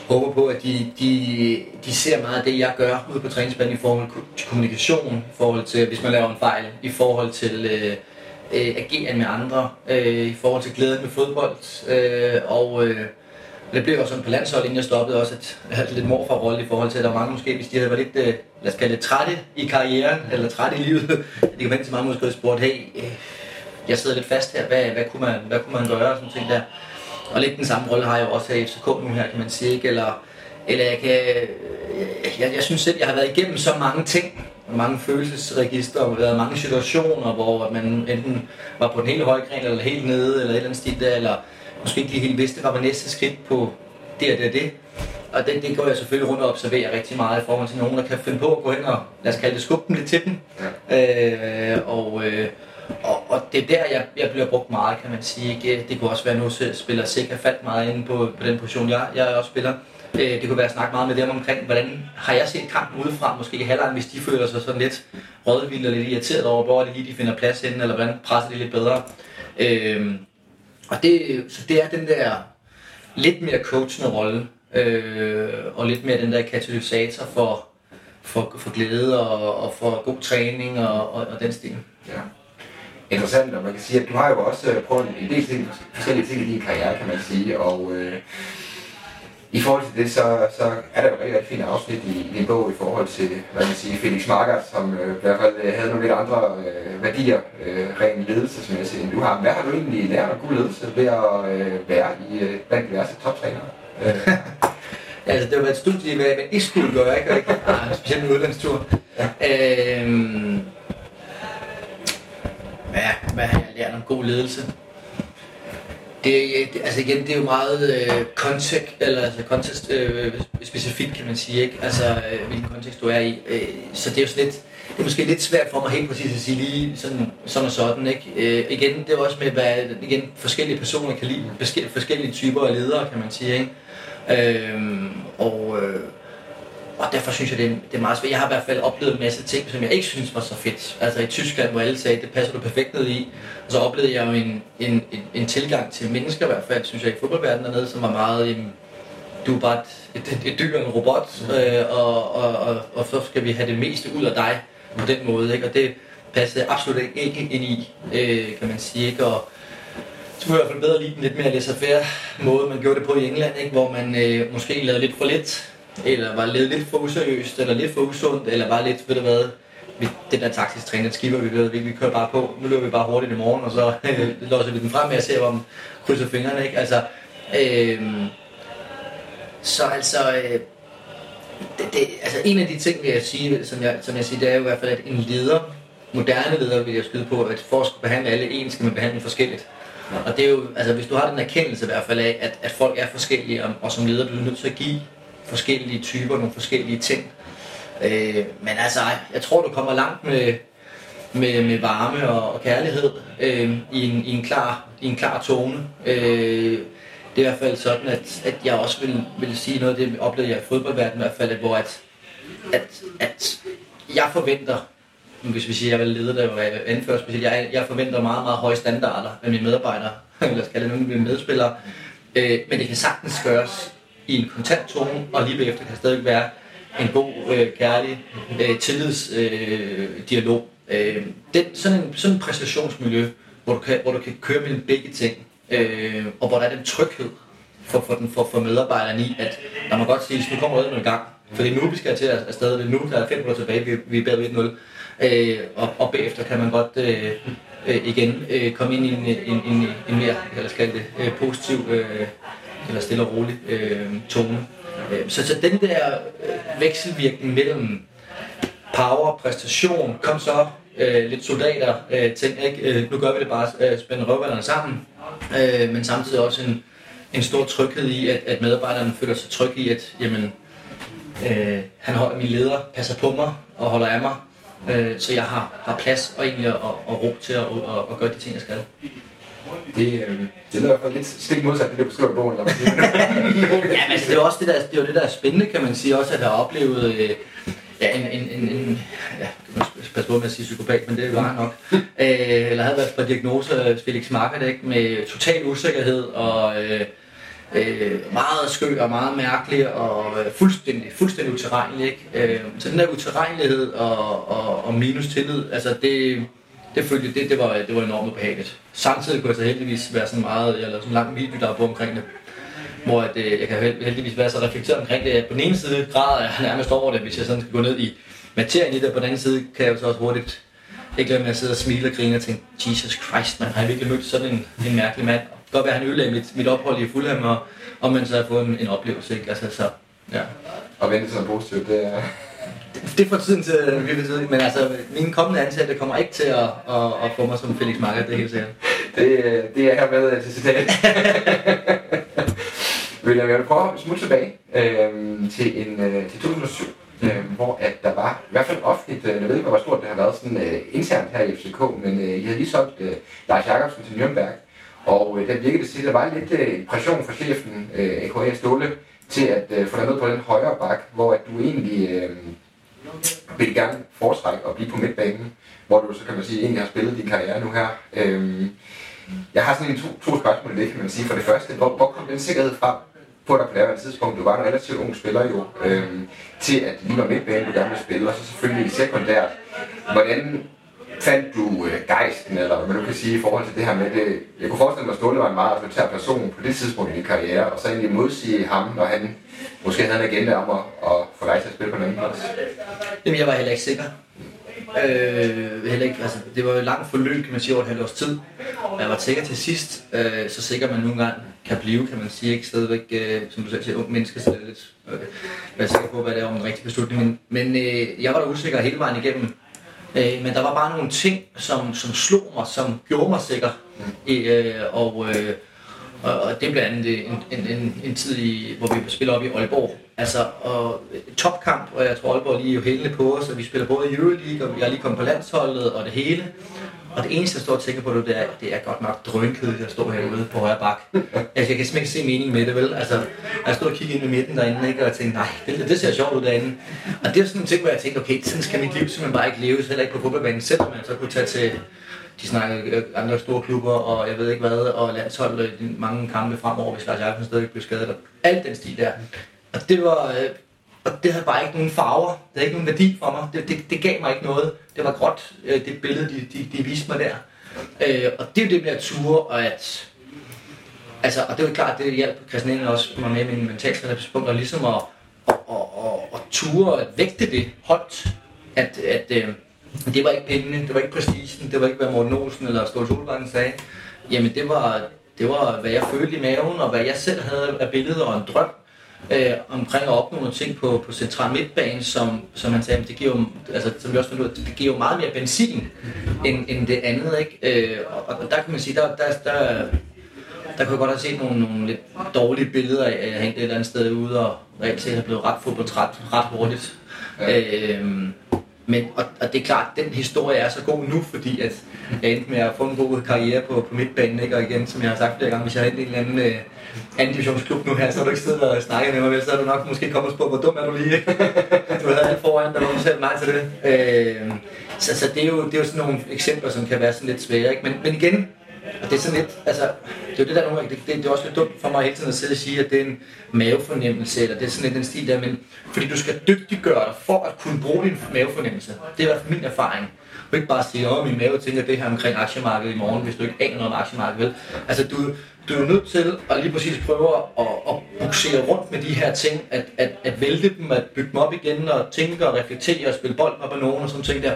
håber på, at de, de, de ser meget af det, jeg gør ude på træningsbanen i forhold til kommunikation, i forhold til, hvis man laver en fejl, i forhold til øh, øh, ageren med andre, øh, i forhold til glæden med fodbold. Øh, og øh, det blev jo sådan på landshold, inden jeg stoppede også, at jeg havde lidt morfar rolle i forhold til, at der var mange måske, hvis de havde været lidt, øh, lad os kalde det, trætte i karrieren, eller trætte i livet, at de kom hen til mig måske og spurgte, hey, øh, jeg sidder lidt fast her, hvad, hvad, kunne man, hvad kunne man gøre, og sådan ting der. Og lidt den samme rolle har jeg jo også her i F C K nu her, kan man sige, ikke? Eller, eller jeg kan... Jeg, jeg synes selv, jeg har været igennem så mange ting, mange følelsesregister, og været mange situationer, hvor man enten var på den hele høje gren, eller helt nede, eller et eller andet stil der, eller måske ikke lige helt vidste, hvad var næste skridt på det og det og det. Og det, det går jeg selvfølgelig rundt og observerer rigtig meget i forhold til nogen, der kan finde på at gå hen og, lad os kalde det, skubbe dem lidt til dem. Ja. Øh, og... Øh, Og, og det er der, jeg, jeg bliver brugt meget, kan man sige, ikke? Det kunne også være, nu spiller sikkert fat meget inde på, på den position, jeg, jeg også spiller. Det kunne være at snakke meget med dem omkring, hvordan har jeg set kampen udefra, måske i halvlejen, hvis de føler sig sådan lidt rødvilde og lidt irriteret over, hvor det lige de finder plads inden, eller hvordan presser de lidt bedre. Øhm, og det, så det er den der lidt mere coachende rolle, øh, og lidt mere den der katalysator for, for, for glæde og, og for god træning og, og, og den stil. Ja. Interessant, og man kan sige, at du har jo også prøvet en del ting, forskellige ting i din karriere, kan man sige, og øh, i forhold til det, så, så er der jo rigtig, rigtig fint afsnit i, i din bog i forhold til, hvad man siger, Felix Marker, som øh, i hvert fald havde nogle lidt andre øh, værdier, øh, rent ledelsesmæssigt, end du har. Hvad har du egentlig lært om god ledelse ved at øh, være i øh, blandt diverse toptrænere? Øh. Altså, det var et studie, hvad man ikke skulle gøre, ikke? ikke? Ah, specielt en udlandstur. Ja. Øhm... Hvad, hvad har jeg lært om god ledelse? Det, det, altså igen, det er jo meget øh, kontekst, eller altså kontekst øh, specifikt, kan man sige, ikke? Altså øh, hvilken kontekst du er i. Øh, så det er jo sådan lidt, det er måske lidt svært for mig helt præcis at sige lige sådan, sådan og sådan, ikke? Øh, igen, det er også med, hvad igen, forskellige personer kan lide, forskellige typer af ledere, kan man sige, ikke? Øh, og, øh, Og derfor synes jeg, det er, det er meget svært. Jeg har i hvert fald oplevet en masse ting, som jeg ikke synes var så fedt. Altså i Tyskland, hvor alle sagde, det passer du perfekt ned i. Og så oplevede jeg jo en, en, en, en tilgang til mennesker i hvert fald, synes jeg, i fodboldverdenen dernede, som var meget, jamen, du er bare et, et, et dyr, en robot, øh, og, og, og, og så skal vi have det meste ud af dig på den måde, ikke? Og det passede jeg absolut ikke ind i, øh, kan man sige, ikke? Og så kunne jeg i hvert fald bedre lide den lidt mere laissez-faire måde, man gjorde det på i England, ikke? Hvor man øh, måske lavede lidt for lidt, eller var ledet lidt for useriøst, eller lidt for usundt, eller bare lidt, ved du hvad, den der taktisk træning, den skipper vi, ved vi, vi kører bare på, nu løber vi bare hurtigt i morgen, og så øh, låser vi den frem med at se, hvor man krydser fingrene, ikke? Altså, øh, så altså, øh, det, det, altså, en af de ting, vil jeg sige, som jeg, som jeg siger, det er jo i hvert fald, at en leder, moderne leder, vil jeg skyde på, at for at skulle behandle alle en, skal man behandle forskelligt. Og det er jo, altså, hvis du har den erkendelse i hvert fald af, at, at folk er forskellige, og, og som leder, du er nødt til at give forskellige typer, nogle forskellige ting. Øh, men altså, jeg tror, du kommer langt med, med, med varme og, og kærlighed øh, i, en, i, en klar, i en klar tone. Øh, det er i hvert fald sådan, at, at jeg også vil, vil sige noget af det, oplevede jeg i fodboldverdenen i hvert fald, at, hvor at, at, at jeg forventer, hvis vi siger, jeg vil lede der, jeg anfører specielt, jeg, jeg forventer meget, meget høje standarder af mine medarbejdere, eller skal det nogen af mine medspillere, øh, men det kan sagtens gøres i en kontant tone, og lige bagefter kan det stadig være en god, øh, kærlig, øh, tillidsdialog. Øh, øh, det sådan en sådan et præstationsmiljø, hvor du kan, hvor du kan køre mellem begge ting, øh, og hvor der er den tryghed for, for, den, for, for medarbejderne i, at der må godt sige, at nu kommer rødden i gang, for det er nu, vi skal til afsted, det er nu, der er fem minutter tilbage, vi, vi er bagud et nul, øh, og, og bagefter kan man godt øh, øh, igen øh, komme ind i en, en, en, en mere, eller skal det, øh, positiv, øh, eller stille og rolig øh, tone. Så, så den der øh, vekselvirkning mellem power, præstation, kom så øh, lidt soldater, øh, tænk ikke, øh, nu gør vi det bare, øh, spænder røvballerne sammen, øh, men samtidig også en, en stor tryghed i, at, at medarbejderne føler sig trygge i, at jamen, øh, han holder, min leder passer på mig og holder af mig, øh, så jeg har, har plads og egentlig og, og ro til at og, og gøre de ting, jeg skal. Det, øh, det er i hvert fald lidt stik modsat det, du beskriver i bogen. Ja, men det er også det der, det er jo det der er spændende, kan man sige, også at jeg har oplevet øh, ja, en, en, en, en ja, pas på med at sige psykopat, men det var han nok. Øh, eller havde været på diagnose Felix Marker, ikke, med total usikkerhed og øh, øh, meget skøg og meget mærkelig og fuldstændig, fuldstændig uterrenelig, ikke? Øh, så den der uterrenlighed og, og, og minus tillid, altså det... Det, følte, det, det, var, det var enormt ubehageligt. Samtidig kunne jeg så heldigvis være sådan meget, jeg lavede sådan en lang video, der er på omkring det, hvor at, øh, jeg kan heldigvis være så reflekteret omkring det. På den ene side græder jeg nærmest over det, hvis jeg sådan skal gå ned i materien i det, på den anden side kan jeg jo så også hurtigt ikke lade med at sidde og smile og grine og tænke, Jesus Christ, man har jeg virkelig mødt sådan en, en mærkelig mand. Godt være, han ødelagde mit, mit ophold i Fulham, og, og man så har fået en, en oplevelse, ikke? Altså, så, ja. Og vente sådan positivt, det er... Det er for tiden til, men altså, mine kommende ansatte kommer ikke til at, at, at få mig som Felix Marker, det er helt sikkert. Det, det er her med til citatet. William, jeg vil prøve at smutte tilbage øh, til, en, øh, til to tusind og syv, øh, hvor at der var, i hvert fald offentligt, øh, jeg ved ikke hvor stort det har været sådan, øh, internt her i F C K, men øh, I havde lige solgt øh, Lars Jacobsen til Nürnberg, og øh, der virkede det til, at der var lidt øh, pression fra chefen, øh, A K A Ståle, til at øh, få dig ned på den højre bak, hvor at du egentlig... Øh, vil gerne foretrække og blive på midtbanen, hvor du så kan man sige egentlig har spillet din karriere nu her. Øhm, jeg har sådan en to, to spørgsmål i det, kan man sige. For det første, hvor, hvor kom den sikkerhed fra på dig på det her tidspunkt? Du var en relativt ung spiller jo, øhm, til at lige var midtbanen, du gerne ville spille, og så selvfølgelig sekundært. Hvordan fandt du øh, gejsten, eller hvad du kan sige i forhold til det her med det? Jeg kunne forestille mig, at Ståle var en meget autoritær person på det tidspunkt i din karriere, og så egentlig modsige ham, når han måske havde en agenda om at, at få dig til at spille på en anden plads. Jamen, jeg var heller ikke sikker. Øh, heller ikke, altså, det var jo et langt forløb, kan man sige, over et halvt års tid. Jeg var sikker til sidst, øh, så sikker man nogle gange kan blive, kan man sige, ikke stadigvæk, øh, som du selv siger, unge mennesker, så det er lidt øh, være sikker på, hvad det er om en rigtig beslutning. Men, men øh, jeg var da usikker hele vejen igennem. Øh, men der var bare nogle ting, som, som slog mig, som gjorde mig sikker. Øh, og, øh, og det er blandt andet en, en, en, en tid, i, hvor vi spiller op i Aalborg. Altså, og topkamp, og jeg tror Aalborg lige er jo hælende på os, og vi spiller både i Euroleague, og jeg er lige kommet på landsholdet, og det hele. Og det eneste, jeg står og tænker på, det er, det er godt nok drønkedeligt at stå herude på højre bak. Altså, jeg kan simpelthen ikke se meningen med det, vel? Altså, jeg stod og kiggede ind i midten derinde, ikke? Og jeg tænkte, nej, det, det ser sjovt ud derinde. Og det er sådan en ting, hvor jeg tænkte, okay, sådan skal mit liv simpelthen bare ikke leves, heller ikke på fodboldbanen, selvom man så kunne tage til... De snakkede andre store klubber, og jeg ved ikke hvad, og landsholdet mange kampe fremover, hvis Lars Jacobsen stadig blev skadet, og alt den stil der. Og det var, og det havde bare ikke nogen farver, det havde ikke nogen værdi for mig, det, det, det gav mig ikke noget. Det var gråt, det billede, de, de, de viste mig der. Og det er jo det med at ture, og at... Altså, og det var klart, det hjalp Christian Eriksen også mig med i mine mentaltræningspunkter, og ligesom at, at, at, at ture, at vægte det højt, at... at det var ikke pengene, det var ikke præstisen, det var ikke hvad Morten Olsen eller Ståle Solbakken sagde. Jamen det var, det var hvad jeg følte i maven, og hvad jeg selv havde af billeder og en drøm øh, omkring at opnå nogle ting på, på central midtbane, som, som han sagde, det giver jo, altså, som vi også fandt ud af, det giver jo meget mere benzin end, end det andet, ikke? Øh, og, og der kan man sige, der, der, der, der kunne jeg godt have set nogle, nogle lidt dårlige billeder af, at jeg hængte et eller andet sted ude og reelt set er blevet ret fodboldtræt ret hurtigt. Ja. Øhm, men, og, og det er klart, at den historie er så god nu, fordi at jeg endte med at få en god karriere på, på midtbanen, ikke? Og igen, som jeg har sagt flere gange, hvis jeg havde en eller anden øh, anden divisionsklub nu her, så har du ikke siddet og snakket med mig, vel? Så er du nok måske kommet og spurgt, hvor dum er du lige, ikke? Du havde alt foran, der var du selv meget til det. Øh, så så det, er jo, det er jo sådan nogle eksempler, som kan være sådan lidt svære, ikke? Men, men igen, og det er sådan lidt, altså, det er jo det der nogle, det, det, det er også lidt dumt for mig hele tiden at sidde og sige, at det er en mavefornemmelse, eller det er sådan lidt den stil der, men fordi du skal dygtiggøre dig for at kunne bruge din mavefornemmelse. Det er i hvert fald min erfaring. Du kan ikke bare sige, åh, min mave tænker det her omkring aktiemarkedet i morgen, hvis du ikke aner noget om aktiemarkedet, vel? Altså, du, du er jo nødt til at lige præcis prøve at, at buksere rundt med de her ting, at, at, at vælte dem, at bygge dem op igen, og tænke og reflektere og spille bold med på nogen og sådan ting der.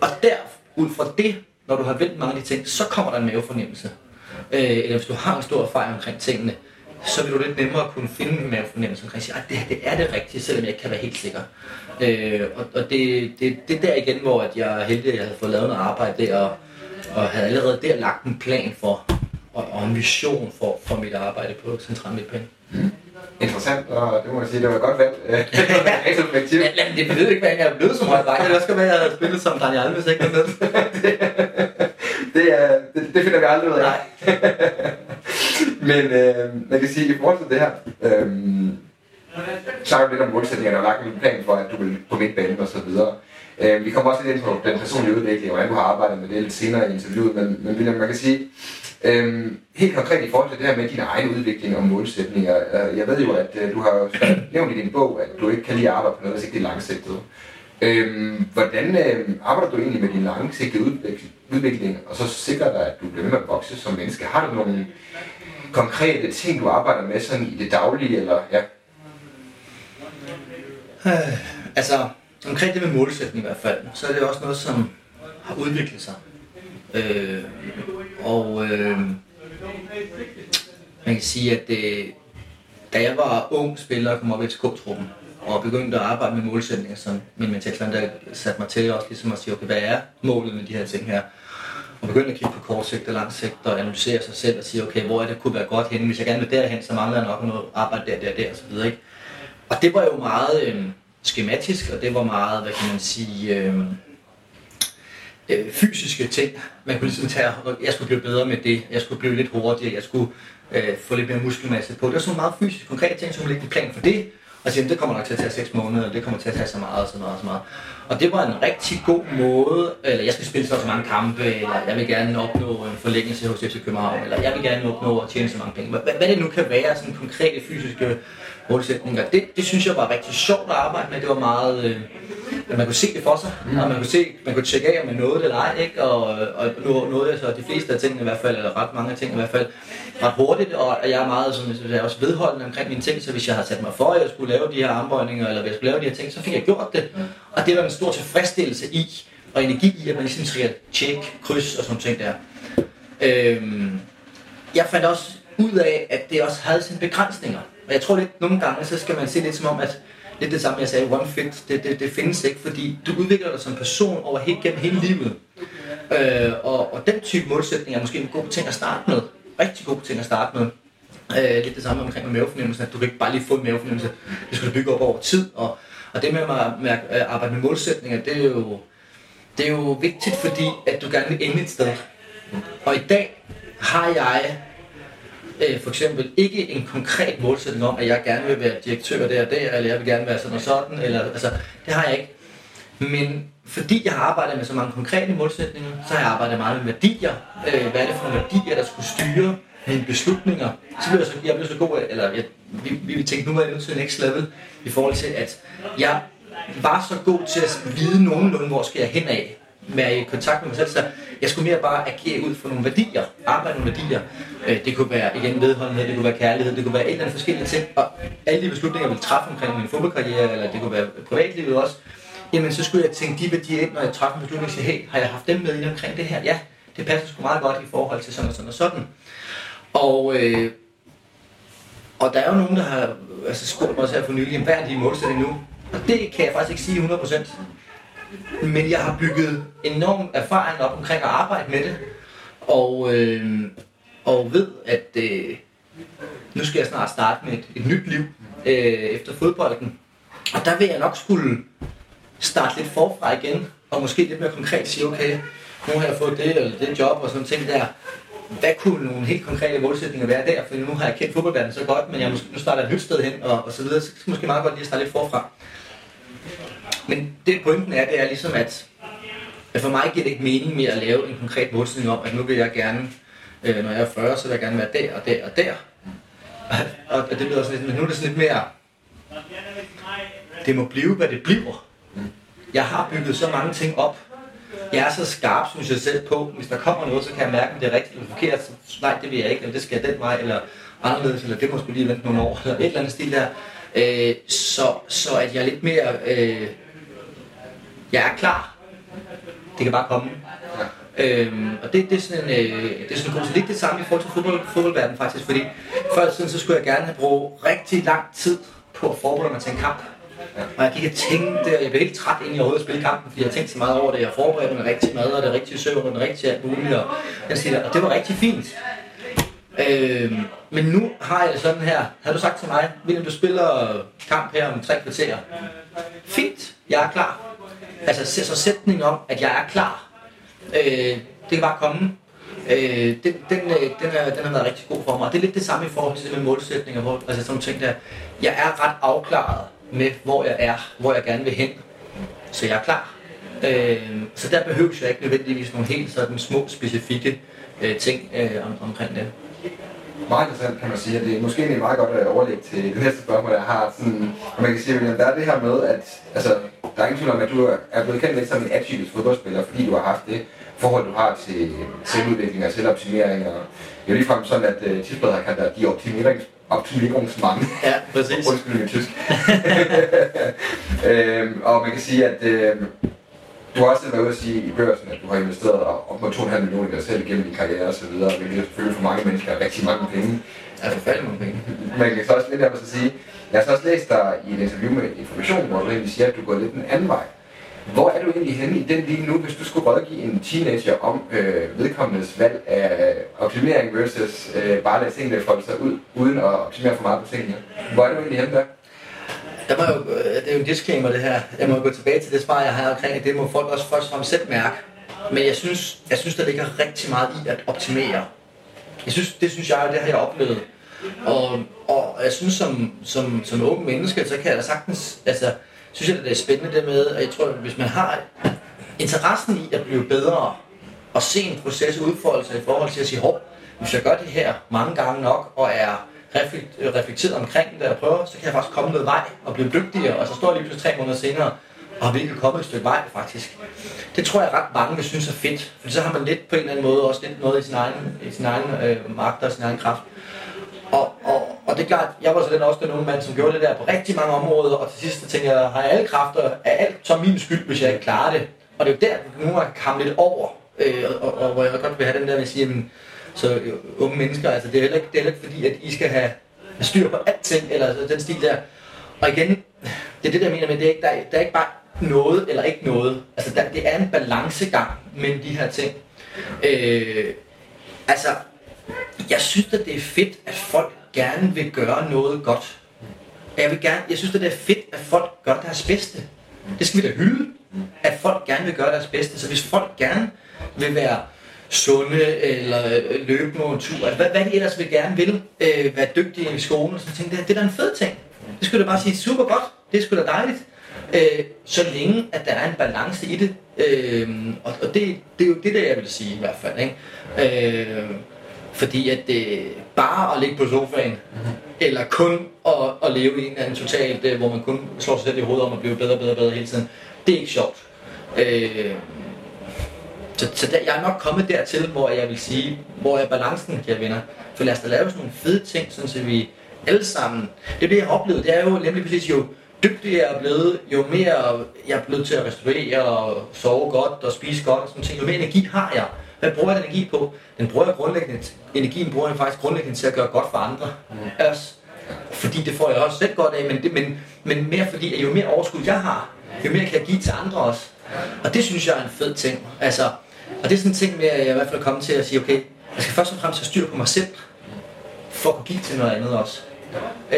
Og der, ud fra det, når du har vendt mange af de ting, så kommer der en mavefornemmelse. Øh, eller hvis du har en stor erfaring omkring tingene, så vil du lidt nemmere kunne finde en mavefornemmelse omkring sig. Det, det er det rigtige, selvom jeg ikke kan være helt sikker. Øh, og og det, det, det er der igen, hvor at jeg er heldig, at jeg havde fået lavet noget arbejde der, og, og havde allerede der lagt en plan for, og, og en vision for, for mit arbejde på Central Midtbane. Mm. Interessant, og det må jeg sige, det var et godt valg. Ja, det behøver ikke være, at jeg er blevet som højt vej. Det også godt være, at jeg havde spillet som Daniel Alves, ikke? det, er, det, det finder vi aldrig ud af. Nej. Men øh, jeg kan sige, i forhold til det her, øh, snakker du lidt om målsætningerne og lagt en plan for, at du vil på midtbanen og så videre. Øh, vi kommer også lidt ind på den personlige udvikling, hvordan du har arbejdet med det lidt senere i interviewet, men, men William, man kan sige, Øhm, helt konkret i forhold til det her med din egen udvikling og målsætninger. Jeg ved jo, at du har nævnt i din bog, at du ikke kan lide at arbejde på noget, hvis ikke det er langsigtet. Øhm, hvordan øhm, arbejder du egentlig med din langsigtede udvikling, udvikling og så sikrer dig, at du bliver ved med at vokse som menneske? Har du nogle konkrete ting, du arbejder med sådan i det daglige? Eller, ja? øh, altså, omkring det med målsætning i hvert fald, så er det også noget, som har udviklet sig. Øh, og øh, man kan sige, at øh, da jeg var ung spiller og kom op i F C K-truppen og begyndte at arbejde med målsætninger, som min mentaltræner satte mig til også ligesom at sige, okay, hvad er målet med de her ting her? Og begyndte at kigge på kort sigt og lang sigt og analysere sig selv og sige, okay, hvor er det kunne være godt henne? Hvis jeg gerne vil derhen, så mangler jeg nok noget arbejde der, der, der og så videre, ikke? Og det var jo meget øh, skematisk, og det var meget, hvad kan man sige... Øh, fysiske ting, man kunne ligesom tage, jeg skulle blive bedre med det, jeg skulle blive lidt hurtigere, jeg skulle øh, få lidt mere muskelmasse på. Det var sådan meget fysisk konkrete ting, som lægge en plan for det, og sige, det kommer nok til at tage seks måneder, det kommer til at tage så meget og så meget og så meget. Og det var en rigtig god måde, eller jeg skal spille så mange kampe, eller jeg vil gerne opnå en forlængelse hos F C København, eller jeg vil gerne opnå at tjene så mange penge. Hvad, hvad det nu kan være, sådan konkrete fysiske målsætninger, det, det synes jeg var rigtig sjovt at arbejde med, det var meget... Øh, at man kunne se det for sig, mm. og man kunne, se, man kunne tjekke af, om man nåede det eller ej, ikke? Og, og nu nåede jeg så de fleste af tingene i hvert fald, eller ret mange af tingene i hvert fald, ret hurtigt, og, og jeg er meget som jeg er også vedholdende omkring mine ting, så hvis jeg havde sat mig for, at jeg skulle lave de her armbøjninger, eller hvis jeg skulle lave de her ting, så fik jeg gjort det, mm. og det var en stor tilfredsstillelse i, og energi i, at man ligesom skal tjekke, kryds og sådan ting der. Øhm, jeg fandt også ud af, at det også havde sine begrænsninger, og jeg tror lidt nogle gange, så skal man se lidt som om, at det er det samme, jeg sagde, one fit, det, det, det findes ikke, fordi du udvikler dig som person over helt gennem hele livet. Øh, og, og den type målsætning er måske en god ting at starte med, rigtig god ting at starte med. Øh, lidt det samme omkring med mavefornemmelsen, at du kan ikke bare lige få en mavefornemmelse, det skal du bygge op over tid. Og, og det med at, at arbejde med målsætninger, det er, jo, det er jo vigtigt, fordi at du gerne vil ende et sted. Og i dag har jeg... for eksempel ikke en konkret målsætning om, at jeg gerne vil være direktør der og der, eller jeg vil gerne være sådan og sådan, eller, altså, det har jeg ikke. Men fordi jeg har arbejdet med så mange konkrete målsætninger, så har jeg arbejdet meget med værdier. Øh, hvad er det for nogle værdier, der skulle styre mine beslutninger? Så blev jeg så, jeg blev så god, eller jeg, vi, vi tænkte, nu var jeg nødt til next level, i forhold til, at jeg var så god til at vide nogenlunde, hvor skal jeg hen af, være i kontakt med mig selv, så jeg skulle mere bare agere ud for nogle værdier, arbejde med værdier. Det kunne være igen vedholdenhed, det kunne være kærlighed, det kunne være et eller andet forskellige ting, og alle de beslutninger, jeg ville træffe omkring min fodboldkarriere, eller det kunne være privatlivet også, jamen så skulle jeg tænke de værdier ind, når jeg træffer en beslutning, og sige, hey, har jeg haft dem med ind omkring det her? Ja, det passer sgu meget godt i forhold til sådan og sådan og sådan. Og, øh, og der er jo nogen, der har altså, spurgt mig også her for nylig, hvad er de målsætninger nu? Og det kan jeg faktisk ikke sige hundrede procent. Men jeg har bygget enorm erfaring op omkring at arbejde med det, og, øh, og ved, at øh, nu skal jeg snart starte med et, et nyt liv øh, efter fodbolden. Og der vil jeg nok skulle starte lidt forfra igen, og måske lidt mere konkret sige, okay, nu har jeg fået det eller det job og sådan ting der. Hvad kunne nogle helt konkrete målsætninger være der? For nu har jeg kendt fodboldverdenen så godt, men jeg måske, nu starter et nyt sted hen og, og så videre. Så det er måske meget godt lige at starte lidt forfra. Men det pointen er, det er ligesom, at, at for mig giver det ikke mening mere at lave en konkret målsætning om, at nu vil jeg gerne, øh, når jeg er fyrre, så vil jeg gerne være der og der og der. Og, og det lyder sådan lidt, men nu er det sådan lidt mere, det må blive, hvad det bliver. Jeg har bygget så mange ting op. Jeg er så skarp, synes jeg selv på, hvis der kommer noget, så kan jeg mærke, om det er rigtigt eller forkert. Så, nej, det vil jeg ikke, eller det skal jeg den vej, eller anderledes, eller det må sgu lige vente nogle år, eller et eller andet stil der. Øh, så, så at jeg er lidt mere, øh, jeg er klar. Det kan bare komme. Øhm, og det, det er sådan en, øh, det er sådan en god, så det er det samme i forhold til fodbold, fodboldverdenen faktisk, fordi før i tiden, så skulle jeg gerne have brugt rigtig lang tid på at forberede mig til en kamp. Og jeg gik og tænkte, og jeg blev helt træt inden jeg overhovedet spille kampen, fordi jeg tænkte så meget over det, jeg forberedte mig rigtig mad, og det rigtige søvn, og det rigtige alt muligt, og, og det var rigtig fint. Øhm, men nu har jeg sådan her, har du sagt til mig, William, du spiller kamp her om tre kvarter. Fint, jeg er klar. Altså så sætningen om, at jeg er klar. Øh, det kan bare komme. Øh, den, den, den, er, den har været rigtig god for mig. Og det er lidt det samme i forhold til det med målsætninger. Hvor, altså sådan nogle ting der. Jeg er ret afklaret med, hvor jeg er, hvor jeg gerne vil hen. Så jeg er klar. Øh, så der behøver jeg ikke nødvendigvis nogle helt sådan små, specifikke øh, ting øh, om, omkring det. Meget interessant, kan man sige. At det er måske egentlig meget godt at overlægge til det næste spørgsmål, jeg har. Sådan, og man kan sige, at der er det her med, at altså, der er ingen tvivl om, at du er blevet kendt lidt som en atypisk fodboldspiller, fordi du har haft det forhold, du har til selvudvikling og selvoptimering. Og det er ligefrem sådan, at uh, tidsbladet har kaldt dig de optimerings, optimeringsmand. Ja, præcis. Undskyld min tysk. øhm, og man kan sige, at øhm, du har også været ude at sige i Børsen, at du har investeret op mod to komma fem millioner i dig selv gennem din karriere osv., hvilket selvfølgelig for mange mennesker er rigtig mange penge. Altså forfærdelig mange penge. Man kan så også lidt af at sige, jeg har så også læst dig i et interview med Information, hvor du egentlig siger, at du går lidt den anden vej. Hvor er du egentlig henne i den lige nu, hvis du skulle rådgive en teenager om øh, vedkommendes valg af optimering versus øh, bare at lade tingene folde sig ud, uden at optimere for meget på tingene? Hvor er du egentlig henne der? Der må jo, det er jo en disclaimer det her. Jeg må gå tilbage til det svar, jeg har omkring, at det må folk også først og fremmest selv mærke. Men jeg synes, jeg synes, der ligger rigtig meget i at optimere. Jeg synes, det synes jeg, det har jeg oplevet. Og, og jeg synes, som, som, som unge menneske, så kan jeg da sagtens, altså, synes jeg, det er spændende det med, og jeg tror, at hvis man har interessen i at blive bedre, og se en proces udfolde sig i forhold til at sige, hov, hvis jeg gør det her mange gange nok, og er reflekteret omkring det, jeg prøver, så kan jeg faktisk komme noget vej og blive dygtigere, og så står jeg lige pludselig tre måneder senere og har virkelig kommet et stykke vej faktisk. Det tror jeg ret mange vil synes er fedt, for så har man lidt på en eller anden måde også lidt noget i sin egen, i sin egen øh, magt og sin egen kraft. Og, og, og det er klart, jeg var så den også den unge mand, som gjorde det der på rigtig mange områder, og til sidst tænkte jeg, har jeg alle kræfter, er alt så min skyld, hvis jeg ikke klarer det? Og det er jo der, nu har jeg kammet lidt over, øh, og, og, og hvor jeg godt vil have den der med at sige, jamen, så unge mennesker, altså det er heller ikke, det er ikke fordi, at I skal have styr på alting, eller altså, den stil der. Og igen, det er det, der mener med, det er ikke, der, er, der er ikke bare noget eller ikke noget. Altså der, det er en balancegang mellem de her ting. Øh, altså, jeg synes, at det er fedt, at folk gerne vil gøre noget godt. Jeg, vil gerne, jeg synes, at det er fedt, at folk gør deres bedste. Det skal vi da hylde, at folk gerne vil gøre deres bedste. Så hvis folk gerne vil være sunde eller løbe nogle ture, hvad, hvad de ellers vil gerne vil, øh, være dygtige i skolen og sådan ting, det, det er da en fed ting. Det skulle da bare sige super godt, det er sgu da dejligt, øh, så længe at der er en balance i det, øh, og, og det, det er jo det der jeg vil sige i hvert fald, ikke? Øh, fordi at øh, bare at ligge på sofaen, eller kun at, at leve i en eller anden totalt, øh, hvor man kun slår sig selv i hovedet om at blive bedre og bedre, bedre hele tiden, det er ikke sjovt. Øh, Så, så der, jeg er nok kommet dertil, hvor jeg vil sige, hvor er balancen, kære venner. For lad os da lave sådan nogle fede ting, sådan så vi alle sammen... Det er det, jeg har oplevet. Det er jo nemlig præcis, jo dygtigere jeg er blevet, jo mere jeg er blevet til at restaurere og sove godt og spise godt og sådan ting. Jo mere energi har jeg. Hvad bruger jeg den energi på? Den bruger jeg grundlæggende... Energien bruger jeg faktisk grundlæggende til at gøre godt for andre. Mm. Også, fordi det får jeg også selv godt af, men, det, men, men mere fordi, at jo mere overskud jeg har, jo mere kan jeg give til andre også. Og det synes jeg er en fed ting. Altså... Og det er sådan en ting med, at jeg i hvert fald er kommet til at sige, okay, jeg skal først og fremmest have styr på mig selv, for at kunne give til noget andet også.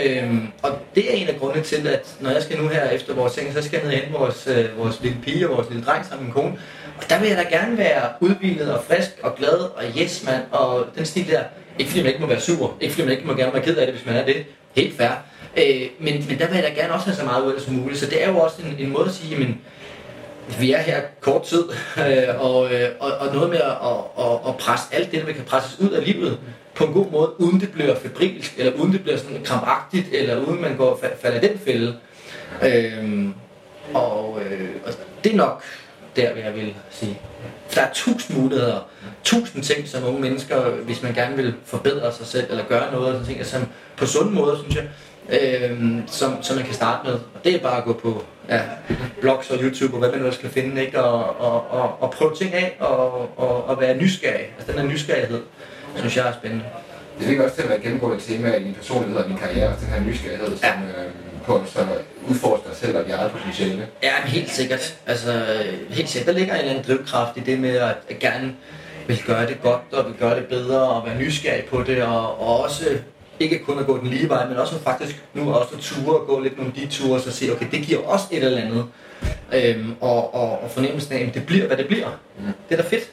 Øhm, og det er en af grundene til, at når jeg skal nu her efter vores ting, så skal jeg ned og hente vores, øh, vores lille pige og vores lille dreng sammen med min kone. Og der vil jeg da gerne være udvildet og frisk og glad og yes mand og den stil der. Ikke fordi man ikke må være sur, ikke fordi man ikke må gerne være ked af det, hvis man er det. Helt fair. Øh, men, men der vil jeg da gerne også have så meget ud af det som muligt. Så det er jo også en, en måde at sige, men vi er her kort tid, øh, og, øh, og, og noget med at og, og, og presse alt det, der vi kan presses ud af livet på en god måde, uden det bliver febrilsk, eller uden det bliver sådan krampagtigt, eller uden man går og falder i den fælde. Øh, og, øh, og det er nok der, vil jeg vil sige. Der er tusind muligheder, tusind ting som unge mennesker, hvis man gerne vil forbedre sig selv, eller gøre noget, sådan ting, som på sunde måder, synes jeg. Øhm, som, som man kan starte med, og det er bare at gå på ja, blogs og YouTube og hvad man nu skal finde, ikke? Og, og, og, og prøve ting af og, og, og være nysgerrig. Altså den her nysgerrighed, synes jeg er spændende. Det ligger også til at være et gennemgående tema i din personlighed og din karriere, og den her nysgerrighed, ja. Som øh, på at udforske dig selv og dit eget potentiale. Ja, helt sikkert. Altså helt sikkert. Der ligger en eller anden drivkraft i det med at, at gerne vil gøre det godt og vil gøre det bedre og være nysgerrig på det og, og også ikke kun at gå den lige vej, men også faktisk nu også at ture og gå lidt nogle de ture og så sige, okay, det giver også et eller andet. Øhm, og, og, og fornemmelsen af, at det bliver, hvad det bliver. Mm. Det er da fedt.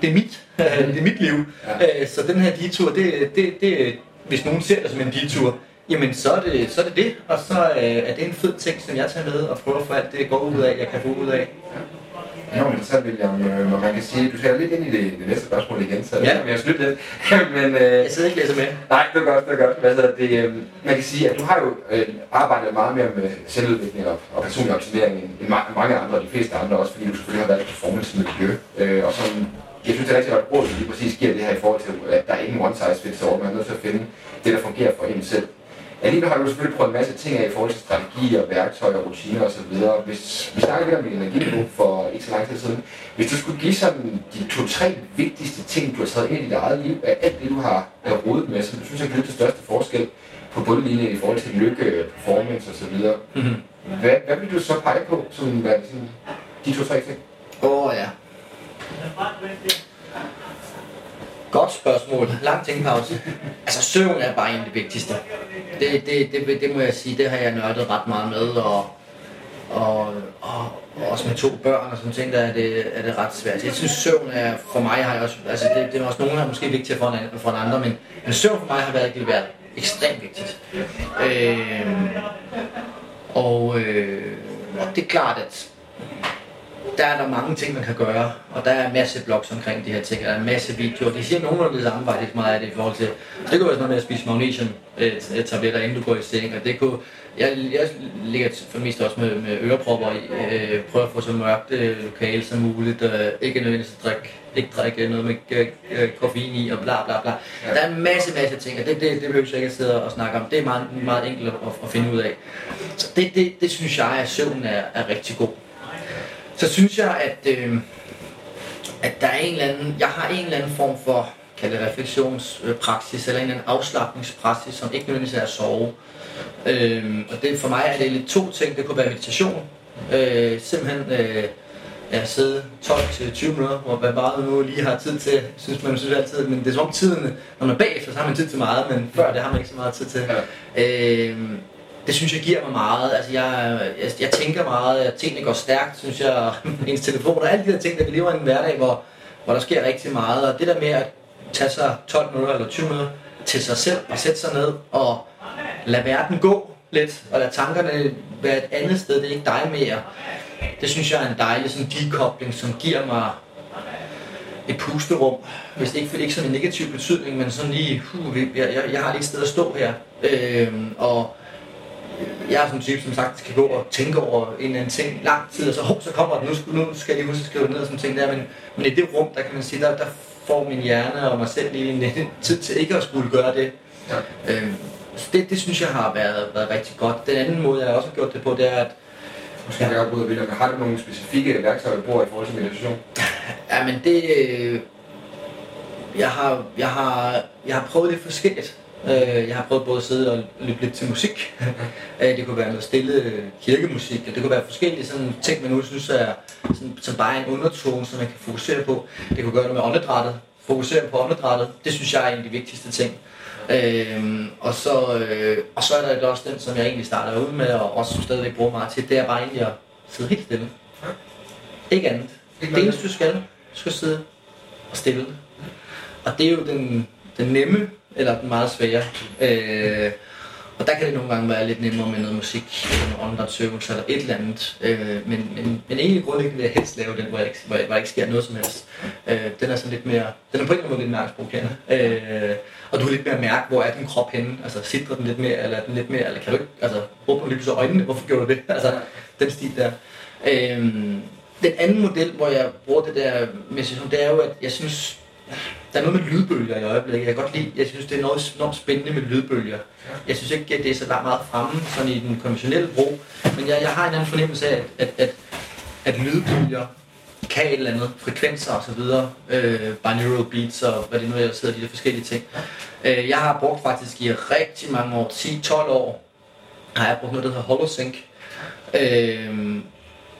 Det er mit. det er mit liv. Ja. Øh, så den her detur, det, det, det, hvis nogen ser det som en detur, jamen så er det så er det, det. Og så øh, er det en fed ting, som jeg tager med og prøver for alt det går ud af, jeg kan få ud af. Ja, men så vil jeg, øh, man kan sige, du tager lidt ind i det, det næste spørgsmål igen, så ja. Jeg slutter lidt. men, øh, jeg sidder ikke læser med. Nej, det er godt, det er godt. Altså, det, øh, man kan sige, at du har jo øh, arbejdet meget mere med selvudvikling og, og personlig optimering end, end mange andre, og de fleste andre også, fordi du selvfølgelig har været i performance-miljø. Øh, og sådan, jeg synes, det er rigtig godt råd, at lige præcis giver det her i forhold til, at der er ingen one size fits all, man er nødt til at finde det, der fungerer for en selv. Alligevel har du selvfølgelig prøvet en masse ting af i forhold til strategier, værktøjer, rutiner osv. Hvis vi snakker lidt om energi for ikke så lang tid siden, hvis du skulle give sådan de to-tre vigtigste ting, du har taget ind i dit eget liv, af alt det, du har rodet med, som du synes har givet den største forskel på bundlinjen i forhold til lykke, performance osv., mm-hmm. hvad, hvad vil du så pege på som hvad, sådan, de to-tre ting? Åh oh, ja. Godt spørgsmål. Lang tænkepause. Altså søvn er bare en af de vigtigste. Det, det, det, det må jeg sige, det har jeg nørdet ret meget med, og, og, og, og også med to børn og sådan ting, der er det, er det ret svært. Jeg synes søvn er, for mig har jeg også, altså det, det er også nogen, der er måske vigtigere for en, for en andre, men, men søvn for mig har været, været ekstremt vigtigt. Øh, og, øh, og det er klart, at der er der mange ting, man kan gøre, og der er en masse blogs omkring de her ting, der er en masse videoer, de siger nogenlunde det samme, faktisk meget af det i forhold til, det kunne være sådan noget med at spise magnesium-tabletter, inden du går i seng, og det kunne, jeg, jeg ligger for det meste også med, med ørepropper i, øh, prøver at få så mørkt øh, lokale som muligt, øh, ikke nødvendigvis at drikke, ikke drikke noget med øh, koffein i, og bla bla bla. Der er en masse, masse ting, og det, det, det behøver jeg ikke at sidde og snakke om, det er meget, meget enkelt at, at finde ud af. Så det, det, det synes jeg, at søvn er, er rigtig god. Så synes jeg, at, øh, at der er en eller anden, jeg har en eller anden form for kald det refleksionspraksis, eller en eller anden afslappningspraksis, som ikke nødvendigvis er at sove. Øh, og det, for mig er det lidt to ting. Det kunne være meditation. Øh, simpelthen øh, at sidde tolv til tyve minutter, hvor man bare nu lige har tid til, synes man synes altid, men det er som om tiden, når man er bagefter, så har man tid til meget, men før det har man ikke så meget tid til. Øh, Det synes jeg giver mig meget, altså jeg, jeg, jeg tænker meget, at tingene går stærkt, synes jeg, ens telefon og alle de der ting, der vi lever i en hverdag, hvor, hvor der sker rigtig meget. Og det der med at tage sig tolv minutter eller tyve minutter til sig selv og sætte sig ned og lade verden gå lidt, og lade tankerne være et andet sted, det er ikke dig mere. Det synes jeg er en dejlig sådan dekobling, som giver mig et pusterum, hvis det ikke, ikke sådan en negativ betydning, men sådan lige, huh, jeg, jeg, jeg har lige et sted at stå her. Øhm, og jeg er sådan en type, som sagt kan gå og tænke over en eller anden ting lang tid, og så, hov, så kommer den, nu, nu skal jeg lige huske at skrive det ned og sådan ting der, men, men i det rum, der kan man sige, der, der får min hjerne og mig selv lige en, en tid til ikke at skulle gøre det. Ja. Øhm, så det, det synes jeg har været, været rigtig godt. Den anden måde, jeg også har gjort det på, det er, at... Måske ja, jeg afbryder, William, har du nogle specifikke værktøjer, du bruger i forhold til meditation? Ja, men det... Øh, jeg, har, jeg, har, jeg har prøvet lidt forskelligt. Jeg har prøvet både at sidde og lytte lidt til musik. Det kunne være noget stille kirkemusik, og det kunne være forskellige sådan ting, man nu synes er sådan, som bare er en undertone, som man kan fokusere på. Det kunne gøre noget med åndedrættet. Fokusere på åndedrættet, det synes jeg er en af de vigtigste ting. Øh, og, så, øh, og så er der jo også den, som jeg egentlig starter ud med, og også stadigvæk bruger meget til, det er bare egentlig at sidde helt stille. Ja. Ikke andet. Ikke det eneste, du skal, du skal sidde og stille. Og det er jo den, den nemme, eller den meget svære. Øh, og der kan det nogle gange være lidt nemmere med noget musik, eller noget søvelse, eller et eller andet. Øh, men, men, men egentlig grundlæggende vil jeg helst lave den, hvor jeg ikke, hvor jeg, hvor jeg ikke sker noget som helst. Øh, den er sådan lidt mere, den er på en eller anden måde lidt mere angstprovokerende. Øh, og du kan lidt mere mærke, hvor er din krop henne. Altså sidder den lidt mere, eller er den lidt mere, eller kan du ikke, altså råber du lige pludselig øjnene, hvorfor gjorde du det? Altså den stil der. Øh, den anden model, hvor jeg bruger det der med, det er jo, at jeg synes, der er noget med lydbølger i øjeblikket. Jeg kan godt lide, jeg synes, det er noget enormt spændende med lydbølger. Jeg synes ikke, at det er så meget fremme sådan i den konventionelle brug, men jeg, jeg har en anden fornemmelse af, at, at, at, at lydbølger kan et eller andet, frekvenser osv., øh, binaural beats og hvad det nu er, sidder de der forskellige ting. Øh, jeg har brugt faktisk i rigtig mange år, ti til tolv år, har jeg brugt noget, der hedder Holosync. Øh,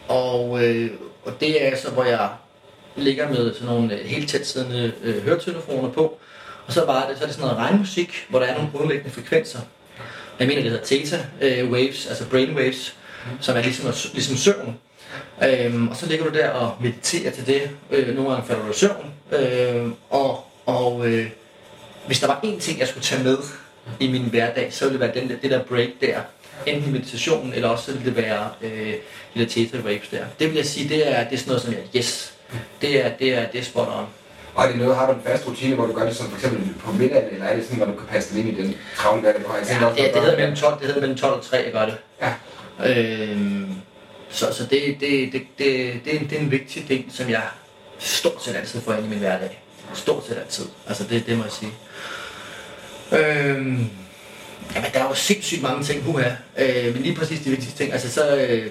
og, øh, og det er altså, hvor jeg ligger med sådan nogle helt tæt siddende øh, høretelefoner på, og så, var det, så er det sådan noget regnmusik, hvor der er nogle grundlæggende frekvenser. Jeg mener, det hedder theta øh, waves, altså brain waves, som er ligesom, ligesom søvn. Øhm, og så ligger du der og mediterer til det. Øh, nogle gange falder du i søvn. Øh, og og øh, hvis der var én ting, jeg skulle tage med i min hverdag, så ville det være den der, det der break der. Enten meditationen, eller også ville det være øh, de der theta waves der. Det vil jeg sige, det er, det er sådan noget som jeg, yes, det er, det er, det er spot on. Og er det noget, har du en fast rutine, hvor du gør det som f.eks. på middagen, eller er det sådan, hvor du kan passe det ind i den travle hverdag, du har? Ja, det, det, det hedder mellem tolv, det hedder mellem tolv og tre, jeg gør det. Ja. Øhm, så så det, det, det, det, det, det, er en, det er en vigtig del, som jeg stort set altid får ind i min hverdag. Stort set altid. Altså det, det må jeg sige. Øhm, jamen der er jo sindssygt mange ting, huha. Øh, men lige præcis de vigtigste ting. Altså så, øh,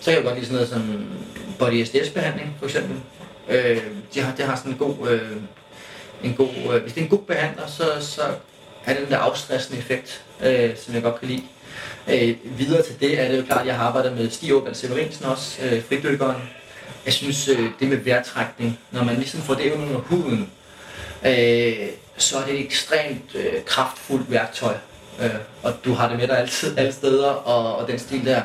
så kan jeg jo godt lide sådan noget som body S D S-behandling for eksempel. Øh, de har, de har sådan en god, øh, en god øh, hvis det er en god behandler, så, så er det den der afstressende effekt, øh, som jeg godt kan lide. Øh, videre til det er det jo klart, at jeg har arbejdet med Stig Åvall Severinsen også, øh, fridykkeren. Jeg synes, øh, det med vejrtrækning, når man ligesom får det under huden, øh, så er det et ekstremt øh, kraftfuldt værktøj. Øh, og du har det med dig altid, alle steder, og, og den stil der.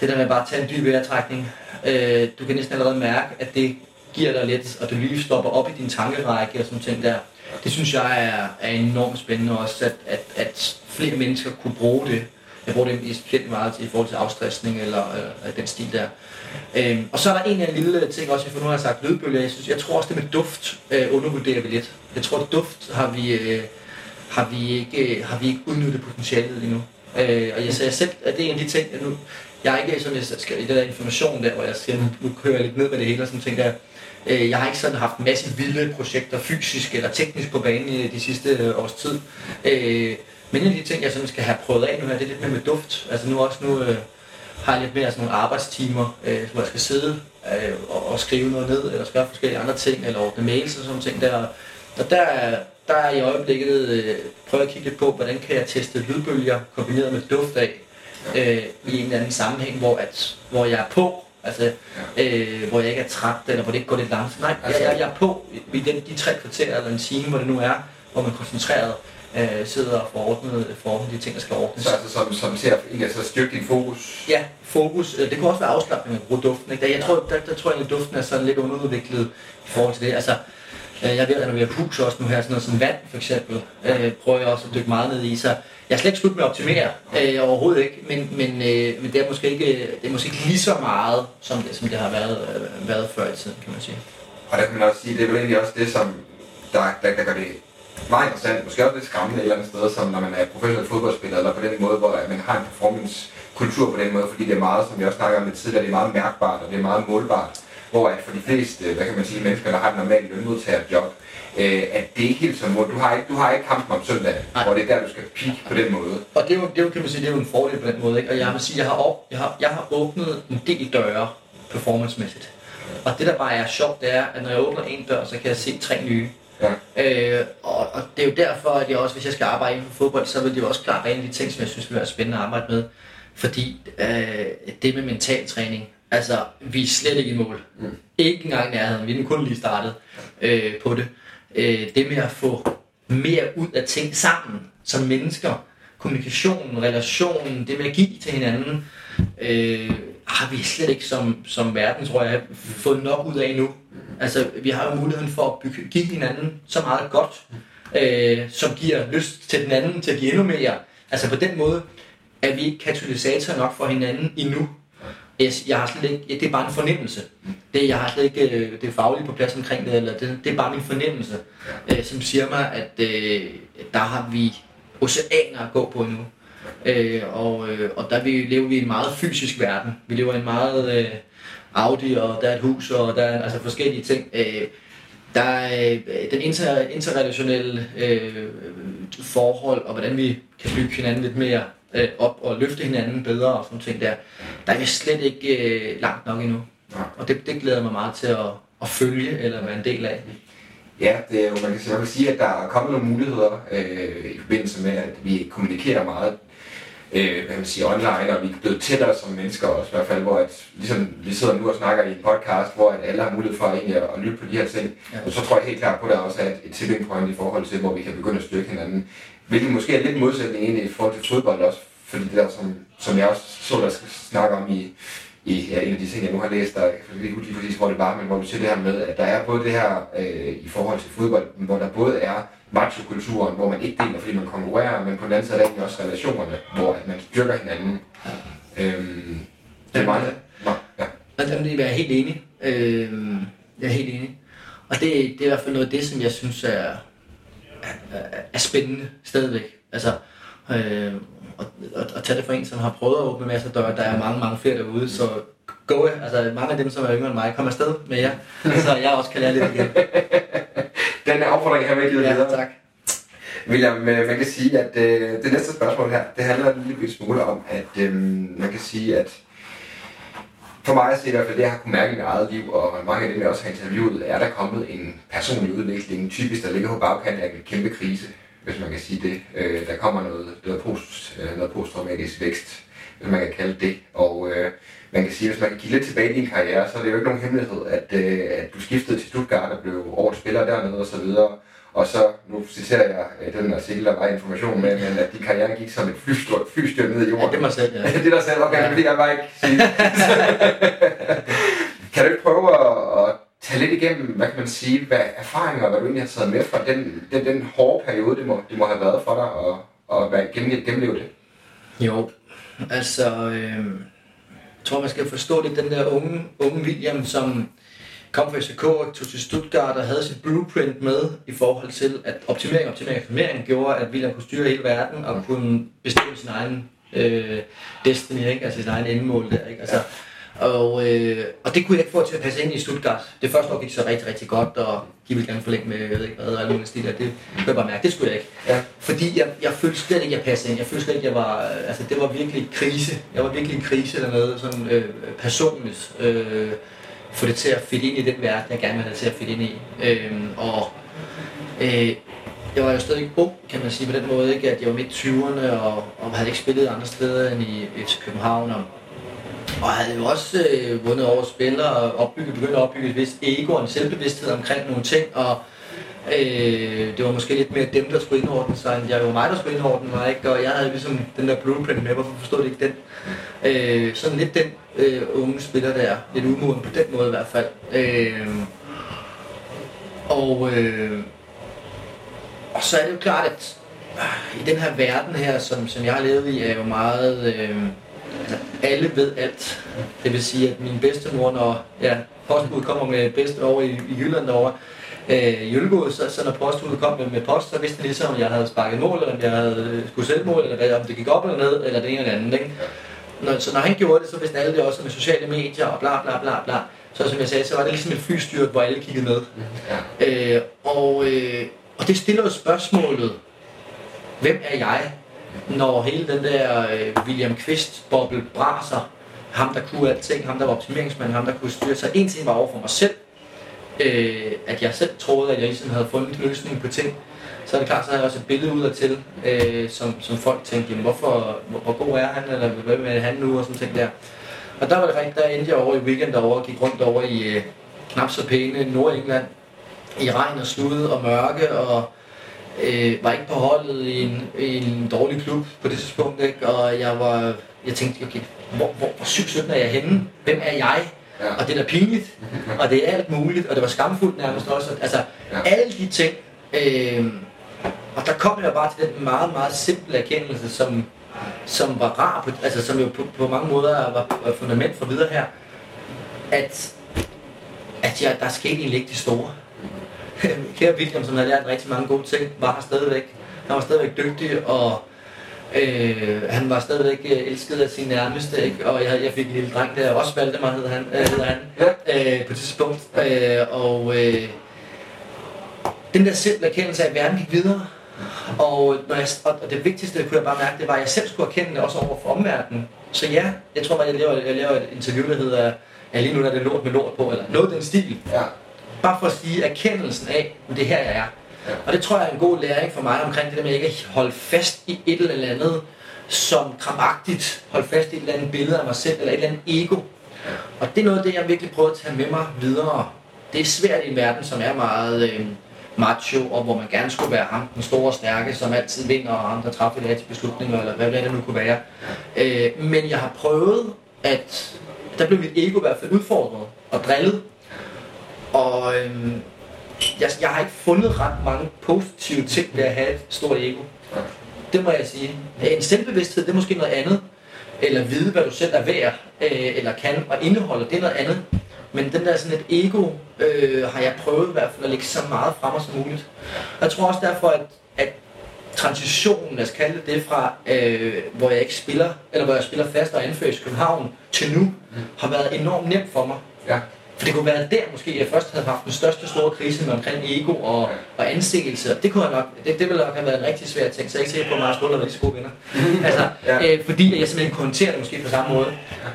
Det der med bare at tage en dyb vejrtrækning. Øh, du kan næsten allerede mærke, at det giver dig lidt, og du lige stopper op i din tankerække og sådan ting der. Det synes jeg er, er enormt spændende også, at, at, at flere mennesker kunne bruge det. Jeg bruger det specielt meget i forhold til afstressning eller øh, den stil der. Øh, og så er der en eller anden lille ting også, for nu har jeg sagt lydbølger. Jeg, synes, jeg tror også det med duft øh, undervurderer vi lidt. Jeg tror at duft har vi, øh, har vi ikke, øh, har vi ikke udnyttet potentialet endnu. Øh, og jeg sagde selv, at det er en af de ting, at nu, jeg er ikke sådan, jeg skal, i den der information der, hvor jeg siger, nu kører jeg lidt ned med det hele og sådan ting der. Øh, jeg har ikke sådan haft en masse vilde projekter fysisk eller teknisk på banen i de sidste års tid. Øh, men en af de ting, jeg sådan skal have prøvet af nu her, det er lidt mere med duft. Altså nu også, nu øh, har jeg lidt mere sådan nogle arbejdstimer, øh, hvor jeg skal sidde øh, og, og skrive noget ned, eller skrive forskellige andre ting, eller ordne mails og sådan ting der. Og der, der er i øjeblikket, øh, prøver at kigge lidt på, hvordan kan jeg teste lydbølger kombineret med duft af. Øh, i en eller anden sammenhæng, hvor, at, hvor jeg er på, altså, øh, hvor jeg ikke er træt, eller hvor det ikke går lidt langsomt. Nej, jeg, jeg, jeg er på i den, de tre kvarter eller en time, hvor det nu er, hvor man koncentreret øh, sidder og får ordnet, får ordnet de ting, der skal ordnes. Så altså, som, som ser, ikke, altså styrke din fokus? Ja, fokus. Øh, det kunne også være afslappning at bruge duften. Ikke? Der, jeg tror, der, der tror jeg, at duften er sådan lidt underudviklet i forhold til det. Altså, øh, jeg ved, at når vi har hus også nu her, sådan noget som vand for eksempel, øh, prøver jeg også at dykke meget ned i. Så jeg er slet ikke slut med at optimere, øh, overhovedet ikke, men, men, øh, men det, er måske ikke, det er måske ikke lige så meget, som det, som det har været, øh, været før i tiden, kan man sige. Og der kan man også sige, det er vel egentlig også det, som der, der, der gør det meget interessant, måske også lidt skræmmende et eller andet sted, som når man er professionel fodboldspiller, eller på den måde, hvor man har en performancekultur på den måde, fordi det er meget, som jeg også snakkede om lidt tidligere, det er meget mærkbart, og det er meget målbart, hvor at for de fleste, hvad kan man sige, mennesker, der har et normalt lønmodtagerjob, Øh, at det er ikke helt som måde. Du har ikke, du har ikke kampen om søndag, hvor det er der, du skal peak på den måde. Og det er jo, det er jo, kan man sige, det er jo en fordel på den måde, ikke? Og jeg vil sige, jeg har, op, jeg har, jeg har åbnet en del døre performancemæssigt. Og det, der bare er sjovt, det er, at når jeg åbner en dør, så kan jeg se tre nye. Ja. Øh, og, og det er jo derfor, at jeg også, hvis jeg skal arbejde inden for fodbold, så vil det jo også klart være en af de ting, som jeg synes vil være spændende at arbejde med. Fordi øh, det med mental træning, altså vi er slet ikke i mål. Mm. Ikke engang nærheden, vi er kun lige startet øh, på det. Det med at få mere ud af ting sammen som mennesker. Kommunikationen, relationen, det med at give til hinanden, øh, har vi slet ikke som, som verden, tror jeg, fået nok ud af endnu. Altså, vi har jo muligheden for at bygge, give hinanden så meget godt, øh, som giver lyst til den anden til at give endnu mere. Altså, på den måde er vi ikke katalysatorer nok for hinanden endnu. Jeg, jeg har slet ikke, det er bare en fornemmelse. Det, jeg har slet ikke det faglige på plads omkring det, eller det, det er bare min fornemmelse, øh, som siger mig, at øh, der har vi oceaner at gå på endnu. Øh, og, øh, og der vi, lever vi i en meget fysisk verden. Vi lever i en meget øh, Audi, og der er et hus, og der er altså forskellige ting. Øh, der er øh, den inter, interrelationelle øh, forhold, og hvordan vi kan bygge hinanden lidt mere øh, op, og løfte hinanden bedre, og sådan nogle ting der. Der er vi slet ikke øh, langt nok endnu. Og det, det glæder mig meget til at, at følge, eller være en del af. Ja, det er jo, man kan, man kan sige, at der er kommet nogle muligheder øh, i forbindelse med, at vi kommunikerer meget øh, hvad man siger, online, og vi er blevet tættere som mennesker også i hvert fald, hvor at, ligesom vi sidder nu og snakker i en podcast, hvor at alle har mulighed for egentlig at, at lytte på de her ting. Ja. Og så tror jeg helt klart på, at der også er et tipping point i forhold til, hvor vi kan begynde at styrke hinanden. Hvilket måske er lidt modsætning egentlig i forhold til fodbold også, fordi det der, som, som jeg også så der snakker om i, i ja, en af de ting, jeg nu har læst, der, jeg kan ikke lige præcis, hvor det var, men hvor du siger det her med, at der er både det her øh, i forhold til fodbold, hvor der både er machokulturen, hvor man ikke deler, fordi man konkurrerer, men på den anden side er der egentlig også relationerne, hvor man dyrker hinanden. Øhm, det er meget... Nå, ja. Jeg er helt enig. Øh, jeg er helt enig. Og det, det er i hvert fald noget af det, som jeg synes er, er, er spændende stadigvæk. Altså... Øh, og tage det for en, som har prøvet at åbne masser af døre. Der er mange, mange flere derude, så go. Altså mange af dem, som er yngre end mig, kommer afsted med jer, så jeg også kan lære lidt igen. Den affordring har vi givet videre. Ja, tak. William, man kan sige, at øh, det næste spørgsmål her, det handler en lille smule om, at øh, man kan sige, at for mig at se i hvert fald det, jeg har kunnet mærke i mit eget liv, og mange af dem, jeg også har interviewet, er der kommet en personlig udvikling, typisk der ligger på bagkanten af en kæmpe krise. Hvis man kan sige det. Øh, der kommer noget, noget, post, noget posttraumatisk vækst, hvis man kan kalde det. Og øh, man kan sige, at hvis man kan kigge lidt tilbage i din karriere, så er det jo ikke nogen hemmelighed, at, øh, at du skiftede til Stuttgart og blev årets spiller dernede osv. Og så, nu citerer jeg den artikel, der var information med, men at din karriere gik som et flystyr ned i jorden. Ja, det er mig selv, ja. Det er dig selv, okay, ja. Fordi jeg bare ikke sige det. Kan du ikke prøve at... Tag lidt igennem, hvad kan man sige, hvad erfaringer, hvad du egentlig har taget med fra den, den, den hårde periode, det må, det må have været for dig, og, og hvad gennemleve det? Jo, altså, øh, jeg tror man skal forstå det, den der unge, unge William, som kom fra F C K og tog til Stuttgart og havde sit blueprint med i forhold til, at optimering, optimering, optimering gjorde, at William kunne styre hele verden og kunne bestemme sin egen øh, destiny, ikke? Altså sin egen endemål der, ikke? Altså, ja. Og, øh, og det kunne jeg ikke få til at passe ind i Stuttgart. Det første år gik så rigtig, rigtig godt, og de ville gerne forlænge med, jeg ved ikke hvad, og alle mulige stiler. Det kunne jeg bare mærke, det skulle jeg ikke. Ja. Fordi jeg, jeg følte slet ikke, jeg passede ind. Jeg følte slet ikke, jeg var, altså det var virkelig krise. Jeg var virkelig krise dernede, sådan øh, personligt. Øh, få det til at fitte ind i den verden, jeg gerne ville have det til at fitte ind i. Øh, og øh, jeg var jo stadig ung, kan man sige på den måde, ikke? At jeg var midt tyverne, og, og havde ikke spillet andre steder end i F C København. Og, Og havde jo også øh, vundet over spillere og opbygget, begyndt at opbygge et vist ego og en selvbevidsthed omkring nogle ting. Og øh, det var måske lidt mere dem, der skulle indordne sig, end jeg var mig, der skulle indordne mig, ikke? Og jeg havde ligesom den der blueprint med, hvorfor forstod det ikke den? Øh, sådan lidt den øh, unge spiller der, lidt umoden på den måde i hvert fald. Øh, og, øh, og så er det jo klart, at øh, i den her verden her, som, som jeg har levet i, er jo meget... Øh, Altså, alle ved alt. Det vil sige, at min bedstemor, når ja, postbud kommer med bedste over i, i Jylland derovre, øh, Jyllegod, så, så når postbuddet kom med, med post, så vidste jeg ligesom, om jeg havde sparket mål, eller om jeg havde skulle sætte mål, eller om det gik op eller ned, eller det ene eller andet, ikke? Når, så når han gjorde det, så vidste alle det også med sociale medier og bla bla bla bla. Så som jeg sagde, så var det ligesom et flystyrt, hvor alle kiggede med. Ja. Øh, og, øh, og det stiller jo spørgsmålet, hvem er jeg? Når hele den der øh, William Kvist-boble braser, ham der kunne alting, ham der var optimeringsmand, ham der kunne styre sig, en ting var over for mig selv, øh, at jeg selv troede, at jeg ligesom havde fundet en løsning på ting, så er det klart, så havde jeg også et billede udadtil, øh, som, som folk tænkte, jamen hvorfor, hvor, hvor god er han, eller hvem er han nu, og sådan ting der. Og der var det rigtigt, der endte jeg over i Wigan derovre, gik rundt over i øh, knap så pæne Nordengland, i regn og slud og mørke, og Øh, var ikke på holdet i en, i en dårlig klub på det tidspunkt, ikke? Og jeg var, jeg tænkte, okay, hvor, hvor, hvor syv sytten er jeg henne? Hvem er jeg? Ja. Og det er da pinligt, og det er alt muligt, og det var skamfuldt nærmest også. Altså, ja. Alle de ting. Øh, og der kom jeg bare til den meget, meget simple erkendelse, som, som var rar, på, altså som jo på, på mange måder var, var fundament for videre her, at, at jeg, der skete egentlig ikke de store. Kære William, som havde lært rigtig mange gode ting, var her stadigvæk. Han var stadigvæk dygtig, og øh, han var stadigvæk elsket af sine nærmeste, ikke? Og jeg, jeg fik en lille dreng der, også Valdemar hedder han, øh, hedder han øh, på det tidspunkt. Øh, og øh, den der simple erkendelse af, at verden gik videre, og, når jeg, og det vigtigste, kunne jeg bare mærke, det var, at jeg selv skulle erkende det også over for omverdenen. Så ja, jeg tror, at jeg laver, jeg laver et interview, der hedder, ja, lige nu er det lort med lort på, eller noget den stil. Ja. Bare for at sige erkendelsen af, at det her jeg er. Ja. Og det tror jeg er en god læring for mig omkring det der med ikke at holde fast i et eller andet som kramagtigt. Holde fast i et eller andet billede af mig selv eller et eller andet ego. Ja. Og det er noget af det, jeg virkelig prøver at tage med mig videre. Det er svært i en verden, som er meget øh, macho, og hvor man gerne skulle være ham, den store og stærke, som altid vinder, og ham, der træffer de rigtige beslutninger, eller hvad det nu kunne være. Øh, men jeg har prøvet, at der blev mit ego i hvert fald udfordret og drillet. Og øhm, jeg, jeg har ikke fundet ret mange positive ting ved at have et stort ego. Det må jeg sige. En selvbevidsthed, det er måske noget andet. Eller vide, hvad du selv er værd, øh, eller kan, og indeholder, det er noget andet. Men den der sådan et ego, øh, har jeg prøvet i hvert fald at lægge så meget fremme som muligt. Jeg tror også derfor, at, at transitionen, lad os kalde det, det fra, øh, hvor jeg ikke spiller, eller hvor jeg spiller fast og anfører i København, til nu, har været enormt nemt for mig. Ja. For det kunne være der måske, jeg først havde haft den største store krise med omkring ego og, og ansigtelse. Det kunne nok, det, det ville nok have været en rigtig svær ting, så jeg ikke ser på Mars Buller og være så gode venner. Altså, ja. øh, fordi jeg simpelthen kunne håndtere det måske på samme måde.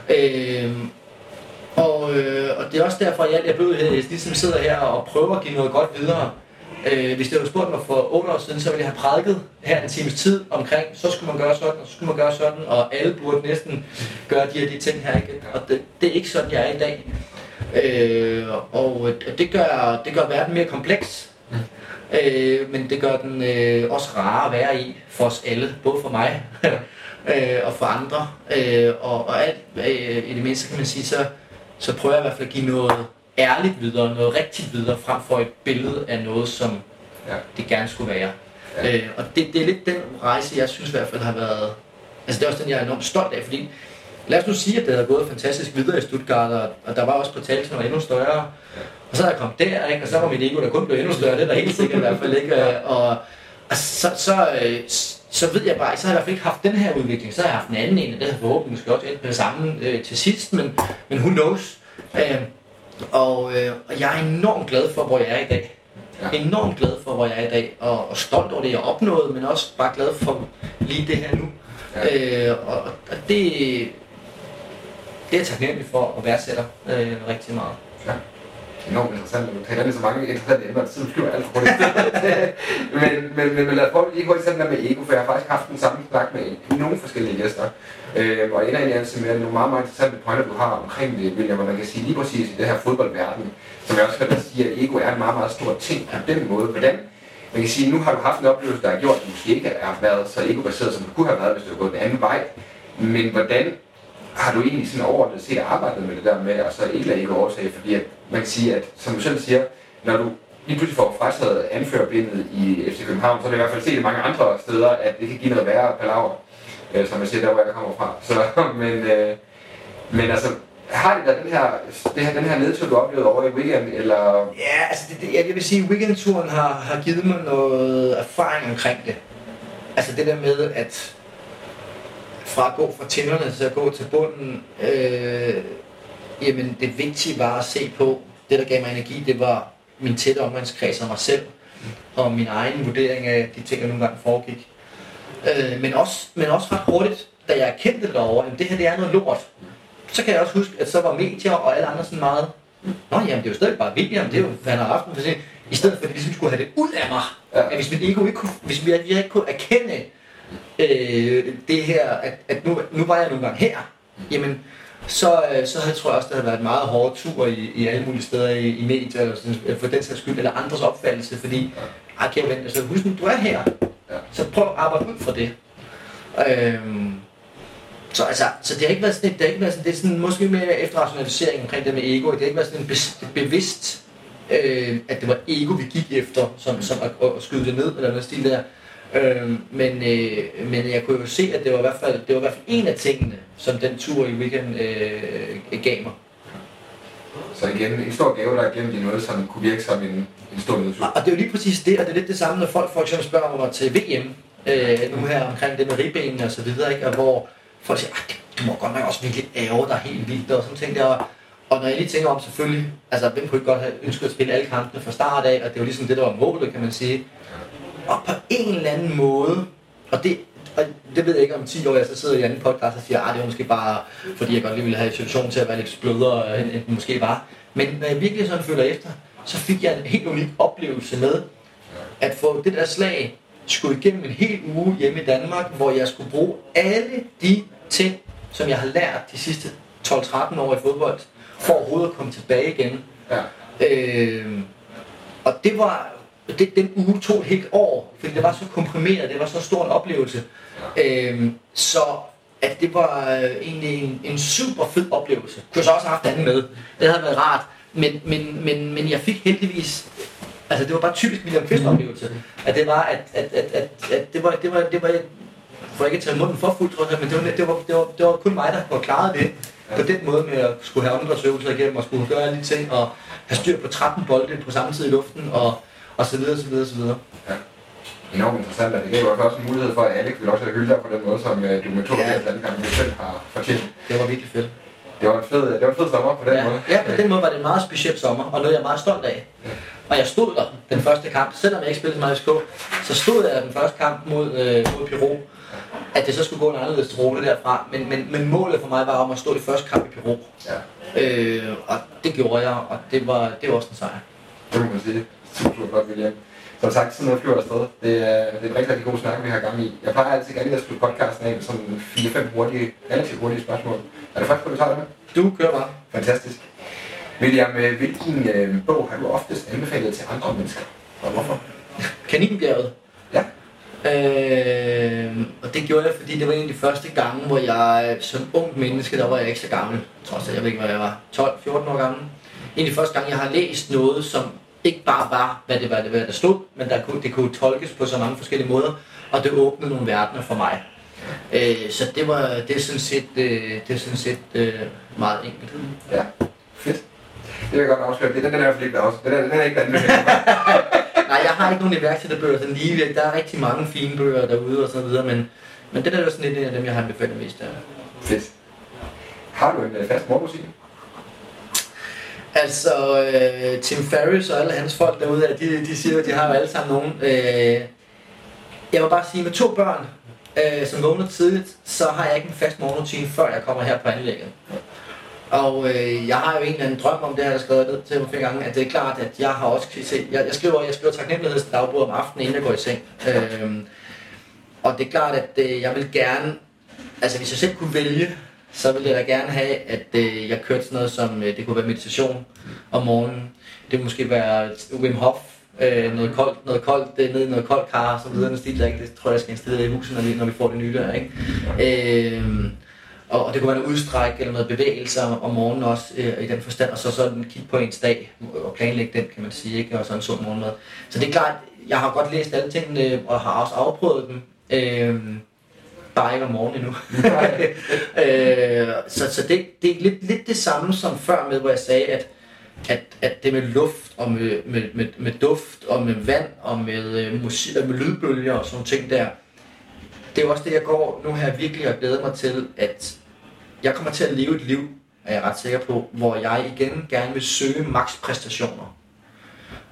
Øh, og, øh, og det er også derfor, at jeg, jeg blev, ligesom sidder her og prøver at give noget godt videre. Øh, hvis det var spurgt mig for otte år siden, så ville jeg have prædiket her en times tid omkring, så skulle man gøre sådan, og så skulle man gøre sådan, og alle burde næsten gøre de her de ting her, ikke? Og det, det er ikke sådan, jeg er i dag. Øh, og det gør, det gør verden mere kompleks, mm. øh, men det gør den øh, også rar at være i for os alle, både for mig øh, og for andre, øh, og, og alt øh, i det mindste kan man sige, så, så prøver jeg i hvert fald at give noget ærligt videre, noget rigtigt videre, frem for et billede af noget, som ja. Det gerne skulle være. Ja. Øh, og det, det er lidt den rejse, jeg synes i hvert fald har været, altså det er også den, jeg er enormt stolt af, fordi lad os nu sige, at det havde gået fantastisk videre i Stuttgart, og der var også potentiale, som var endnu større. Og så er jeg kommet der, ikke? Og så var mit ego, der kun blev endnu større, det er der helt sikkert i hvert fald ikke. Og, og så, så, så ved jeg bare, så har jeg i hvert fald ikke haft den her udvikling, så har jeg haft en anden en, og det havde forhåbentlig måske også endt med det samme øh, til sidst, men, men who knows. Øh, og, øh, og jeg er enormt glad for, hvor jeg er i dag. Ja. Enormt glad for, hvor jeg er i dag, og, og stolt over det, jeg opnåede, men også bare glad for lige det her nu. Ja. Øh, og, og det... Det er jeg taknemmelig for at værdsætte øh, rigtig meget. Ja, enormt interessant, og du taler lige så mange interessante emner, så du flyver alt for hurtigt. men, men, men, men lad os prøve lige hurtigt sådan med ego, for jeg har faktisk haft den samme snak med nogle forskellige gæster. Øh, og en af jer simpelthen nogle meget, meget interessante pointer, du har omkring det, William, og man kan sige lige præcis i det her fodboldverden, som jeg også kan sige, at ego er en meget, meget stor ting på den måde. Hvordan? Man kan sige, at nu har du haft en oplevelse, der har gjort, at du måske ikke har været så ego-baseret, som du kunne have været, hvis du havde gået den anden vej. Men hvordan har du egentlig sådan overordnet set arbejdet med det der med, og så ikke lade ikke oversage, fordi at man kan sige, at som du selv siger, når du lige pludselig får frataget anførerbindet i F C København, så er det i hvert fald set i mange andre steder, at det kan give noget værre palaver, øh, som jeg siger, der hvor jeg kommer fra. Så, men, øh, men altså, har det da den her, det her, den her nedtur, du oplevede over i Wigan, eller? Ja, altså, det, det, jeg vil sige, at Wigan-turen har, har givet mig noget erfaring omkring det. Altså det der med, at fra at gå fra tænderne til at gå til bunden, øh, jamen det vigtige var at se på, det der gav mig energi, det var min tætte omgangskreds af mig selv, og min egen vurdering af de ting, der nogle gange foregik. Øh, men, også, men også ret hurtigt, da jeg erkendte det derovre, at det her det er noget lort, så kan jeg også huske, at så var medier og alle andre sådan meget, nå jamen det er jo stadig bare William, det er jo han har haft, for i stedet for at vi ligesom skulle have det ud af mig, ja. At hvis mit ego ikke kunne, hvis vi ikke kunne erkende, Øh, det her, at, at nu, nu var jeg nogle gange her, jamen, så, så havde, tror jeg også, der havde været en meget hård tur i, i alle mulige steder i, i medier, eller sådan, for den sags skyld, eller andres opfattelse, fordi ah, kære ven, altså husk nu, du er her, ja. Så prøv at arbejde ud fra det. Øhm, så altså, så det har ikke været sådan, det har ikke været sådan, det er sådan måske mere efterrationalisering omkring det med ego, det har ikke været sådan en be- bevidst, øh, at det var ego, vi gik efter, som, som at, at skyde det ned, eller noget stil der. Øh, men, øh, men jeg kunne jo se, at det var i hvert fald, det var i hvert fald en af tingene, som den tur i weekenden øh, gav mig. Så igen, en stor gave, der er gennem i noget, som kunne virke som en, en stor nedtur. Og det er jo lige præcis det, og det er lidt det samme, når folk for eksempel spørger mig til V M, øh, nu her omkring det med ribbenene og så videre, ikke? Og hvor folk siger, du må godt nok også virkelig ære dig helt vildt, og sådan ting der. Og når jeg lige tænker om, selvfølgelig, altså hvem kunne ikke godt have ønsket at spille alle kampene fra start af, og det var ligesom det, der var målet, kan man sige. Og på en eller anden måde, og det, og det ved jeg ikke om ti år, jeg så sidder i en anden podcast og siger, at det var måske bare fordi jeg godt lige ville have situationen til at være lidt blødere, end den måske var. Men når jeg virkelig sådan følger efter, så fik jeg en helt unik oplevelse med at få det der slag skulle igennem en hel uge hjemme i Danmark, hvor jeg skulle bruge alle de ting, som jeg har lært de sidste tolv-tretten år i fodbold, for overhovedet at komme tilbage igen. Ja. Øh, og det var... Det, den uge tog et helt år, fordi det var så komprimeret, det var så stor en oplevelse, øhm, så at det var øh, egentlig en, en super fed oplevelse. Jeg kunne så også have haft andet med, det havde været rart, men, men, men, men jeg fik heldigvis, altså det var bare typisk William Kvist oplevelse, at det var, at, at, at, at, at det var, det var, det var, for ikke at tage munden for fuldt, tror jeg, men det var, det var, det var, det var kun mig, der kunne klare det. På den måde med at skulle have undersøgelser igennem, og skulle gøre alle de ting, og have styr på tretten bolde på samme tid i luften, og og så videre, så videre, så videre. Ja. Enormt interessant, og det giver også en mulighed for, at Alec ville også have hyldet dig på den måde, som du med to ja. Landkampen selv har fortjent. Det var virkelig fedt. Det var en fed, det var en fed sommer på den ja. Måde. Ja, på den måde var det en meget speciel sommer, og noget jeg er meget stolt af. Ja. Og jeg stod der den første kamp, selvom jeg ikke spillede meget F C K, så stod jeg den første kamp mod, øh, mod Peru. At det så skulle gå en anderledes rute derfra, men, men, men målet for mig var om at stå i første kamp i Peru. Ja. Øh, og det gjorde jeg, og det var, det var også en sejr. Det må man sige. Super flot, William. Som sagt, sådan noget flyver afsted. Det er, det er en rigtig, rigtig god snak, vi har gang i. Jeg plejer altid gerne at spille podcasten af med sådan fire-fem hurtige, relativt hurtige spørgsmål. Er det faktisk, hvor du tager det med? Du kører bare. Fantastisk. William, hvilken øh, bog har du oftest anbefalet til andre mennesker? Og hvorfor? Kanikenbjerget. Ja. Øh, og det gjorde jeg, fordi det var en af de første gange, hvor jeg som ung menneske, der var jeg ikke så gammel. Trods at jeg ved ikke, hvad jeg var. tolv-fjorten år gammel. En af de første gange, jeg har læst noget, som ikke bare var, hvad det var, det var, der stod, men der kunne, det kunne tolkes på så mange forskellige måder, og det åbnede nogle verdener for mig. Øh, så det var, det er sådan set, øh, det er sådan set øh, meget enkelt. Ja, fedt. Det vil jeg godt afsløre. Det er den, der i hvert fald ikke også. Den er, den er ikke den, der nej, jeg har ikke nogen iværksætterbøger sådan lige. Der er rigtig mange fine bøger derude og så videre, men, men den er jo sådan lidt en af dem, jeg har anbefalet mest af. Fedt. Har du en fast morgenrutine? Altså, øh, Tim Ferriss og alle hans folk derude, de, de siger, at de har alle sammen nogen. Øh, jeg vil bare sige, med to børn, øh, som vågner tidligt, så har jeg ikke en fast morgenrutine, før jeg kommer her på anlægget. Og øh, jeg har jo en eller anden drøm om det her, jeg har skrevet ned til mig flere gange, at det er klart, at jeg har også kvittet. Jeg, jeg skriver, jeg skriver taknemmelighedsdagbog om aftenen, inden jeg går i seng. Øh, og det er klart, at øh, jeg vil gerne, altså hvis jeg selv kunne vælge, så ville jeg da gerne have, at øh, jeg kørte sådan noget som, øh, det kunne være meditation om morgenen. Det kunne måske være Wim Hof, øh, noget koldt, noget koldt, øh, ned i noget koldt kar og så videre. Det tror jeg, jeg skal installere i huset, når vi får det nye der, ikke? Øh, og, og det kunne være noget udstræk eller noget bevægelse om morgenen også, øh, i den forstand. Og så sådan kigge på ens dag og planlægge den, kan man sige, ikke? Og så en sund morgenmad. Så det er klart, jeg har godt læst alle tingene og har også afprøvet dem. Øh, Bare ikke om morgenen endnu. øh, så så det, det er lidt, lidt det samme som før med, hvor jeg sagde, at, at, at det med luft og med, med, med, med duft og med vand og med, øh, musik, og med lydbølger og sådan nogle ting der. Det er jo også det, jeg går nu her virkelig og glæder mig til, at jeg kommer til at leve et liv, er jeg ret sikker på, hvor jeg igen gerne vil søge maks præstationer.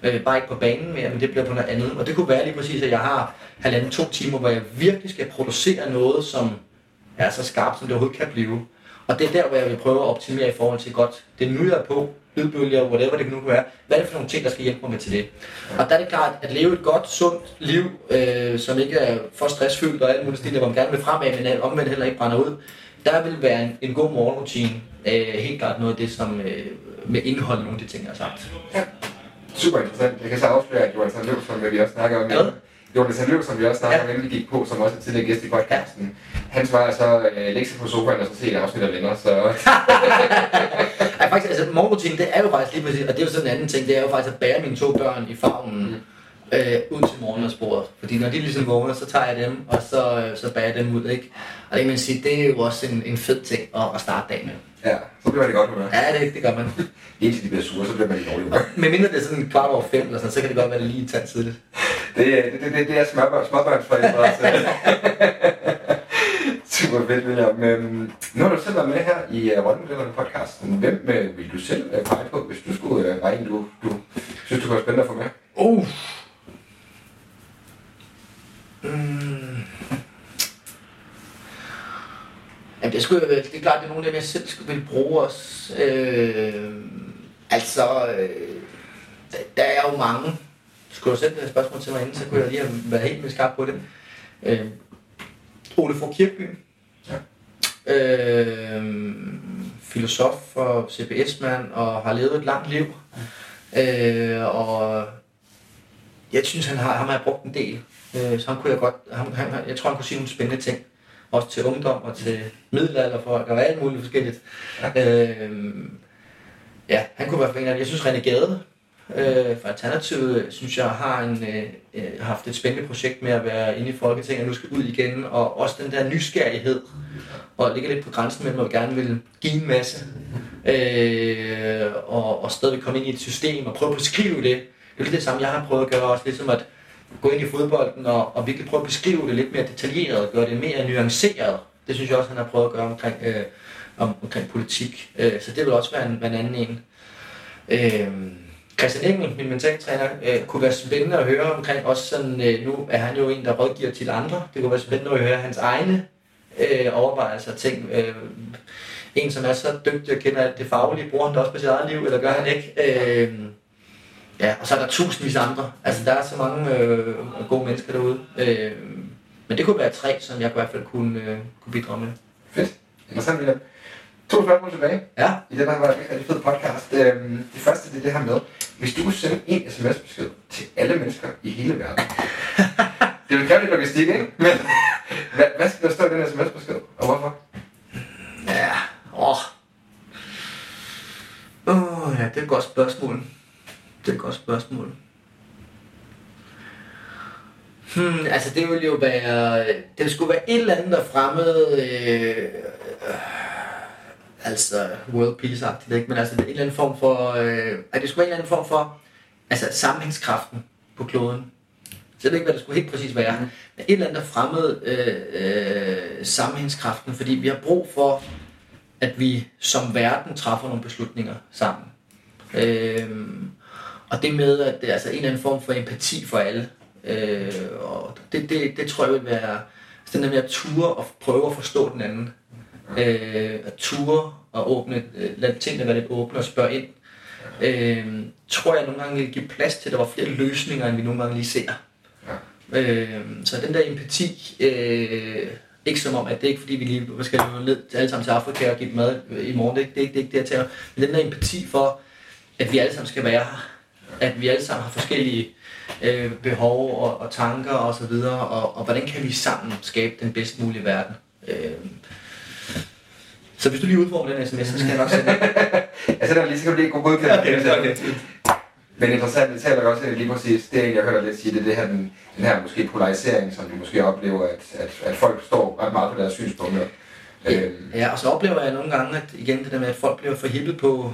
Øh, bare ikke på banen mere, men det bliver på noget andet. Og det kunne være lige præcis, at jeg har halvanden to timer, hvor jeg virkelig skal producere noget, som er så skarpt, som det overhovedet kan blive. Og det er der, hvor jeg vil prøve at optimere i forhold til godt. Det er nu, jeg er på, lydbølger, whatever det nu kan være. Hvad er det for nogle ting, der skal hjælpe mig med til det? Og der er det klart, at leve et godt, sundt liv, øh, som ikke er for stressfyldt og alt muligt stil, hvor man gerne vil fremad, men omvendt heller ikke brænder ud. Der vil være en, en god morgenrutine. Øh, helt klart noget af det, som øh, med indhold nogle af de ting, jeg har sagt. super interessant. Jeg kan så afsløre, at Johan Sandløv, som vi også snakker om, ja. Johan Sandløv, som vi også snakker ja. om, gik på, som også er tidligere gæst i podcasten. Han svarer så øh, lektier på sofaen og så se et afsnit af Venner, så... Ej, faktisk, altså morgenrutinen, det er jo faktisk lige præcis, og det er jo sådan en anden ting, det er jo faktisk at bære mine to børn i favnen. Mm. Øh, ud til morgenmadsbordet, fordi når de ligesom vågner, så tager jeg dem, og så, så bærer jeg dem ud, ikke? Og det kan man sige, det er jo også en, en fed ting at, at starte dagen med. Ja, så bliver det godt med. Ja, det, det gør man. Indtil de bliver sure, så bliver man i dårlig. Men mindre det er sådan kvart over fem eller sådan, så kan det godt være, det lige tager tidligt. Det, det, det, det er småbørn, småbørnsforældre også. Super fedt, William. Øhm, nu har du selv været med her i uh, Rollemodellerne-podcasten. Hvem uh, vil du selv uh, pege på, hvis du skulle uh, regne, du, du synes, du kunne være spændende at få med? Uh. Mm. Jamen, det, skulle, det er klart, det er nogle af dem, jeg selv skulle ville bruge os. Øh, altså, øh, der, der er jo mange. Skulle du selv have spørgsmål til mig inden, så kunne jeg lige have været helt med skarp på det. Øh, Ole fra Kirkeby. Ja. Øh, filosof og C B S-mand og har levet et langt liv. Øh, og jeg synes, han har, han har brugt en del. Så han kunne jeg godt, han, han, jeg tror han kunne sige nogle spændende ting, også til ungdom og til middelalderfolk og alt muligt forskelligt. Ja, øhm, ja han kunne være spændende. Jeg synes René Gade øh, fra Alternativet, synes jeg har en, øh, haft et spændende projekt med at være inde i Folketinget og nu skal ud igen. Og også den der nysgerrighed og ligge lidt på grænsen mellem at gerne vil give en masse øh, og, og stadigvæk komme ind i et system og prøve at beskrive det. Det er lidt det samme jeg har prøvet at gøre også, ligesom at gå ind i fodbolden og, og virkelig prøve at beskrive det lidt mere detaljeret, gøre det mere nuanceret. Det synes jeg også, han har prøvet at gøre omkring, øh, om, omkring politik. Øh, så det vil også være en, en anden en. Øh, Christian Eriksen, min mentaltræner, øh, kunne være spændende at høre omkring. Også sådan, øh, nu er han jo en, der rådgiver til andre. Det kunne være spændende at høre hans egne øh, overvejelser og ting. Øh, en, som er så dygtig og kender alt det faglige, bruger han det også på sit eget liv, eller gør han ikke? Øh, Ja, og så er der tusindvis andre. Altså, der er så mange øh, gode mennesker derude. Øh, men det kunne være tre, som jeg i hvert fald kunne, øh, kunne bidrage med. Fedt. Interessant, William. To spørgsmål tilbage. Ja. I den her var en rigtig fed podcast. Øhm, det første, det er det her med, hvis du kunne sende en sms-besked til alle mennesker i hele verden. Det vil kræve lidt logistik, ikke? Men hvad, hvad skal der stå i den sms-besked, og hvorfor? Ja, åh. Åh, oh, ja, det er et godt spørgsmål. Det er et godt spørgsmål. Hmm, altså det ville jo være... Det skulle være et eller andet, der fremmede... Øh, øh, altså world peace-agtigt, ikke? Men altså en eller anden form for... Øh, at det skulle være en eller anden form for... Altså sammenhængskraften på kloden. Så jeg ved ikke, hvad det skulle helt præcis være. Men et eller andet, der fremmede øh, øh, sammenhængskraften. Fordi vi har brug for, at vi som verden træffer nogle beslutninger sammen. Øh, Og det med, at det er altså en eller anden form for empati for alle. Øh, og det, det, det tror jeg vil være... Altså den der med at ture og prøve at forstå den anden. Øh, at ture og åbne... Lade tingene være lidt åbne og spørge ind. Øh, tror jeg nogle gange vil give plads til, at der var flere løsninger, end vi nogle gange lige ser. Øh, så den der empati... Øh, ikke som om, at det er ikke fordi, vi lige skal ned alle sammen til Afrika og give dem mad i morgen. Det er ikke det, er ikke, det, er ikke det jeg tager. Men den der empati for, at vi alle sammen skal være her. At vi alle sammen har forskellige øh, behov og, og tanker og så videre, og, og hvordan kan vi sammen skabe den bedst mulige verden. Øh. Så hvis du lige udfordrer den sms, så skal jeg nok sende den. Jeg sender den lige, så kan du lige gå godkendt. Okay, okay. Men interessant, det taler også lige præcis, det er jeg hører lidt sige, det er det her, den, den her måske polarisering, som du måske oplever, at, at, at folk står ret meget på deres synspunkter. Ja, øh. ja, og så oplever jeg nogle gange, at igen det der med, at folk bliver forhippet på,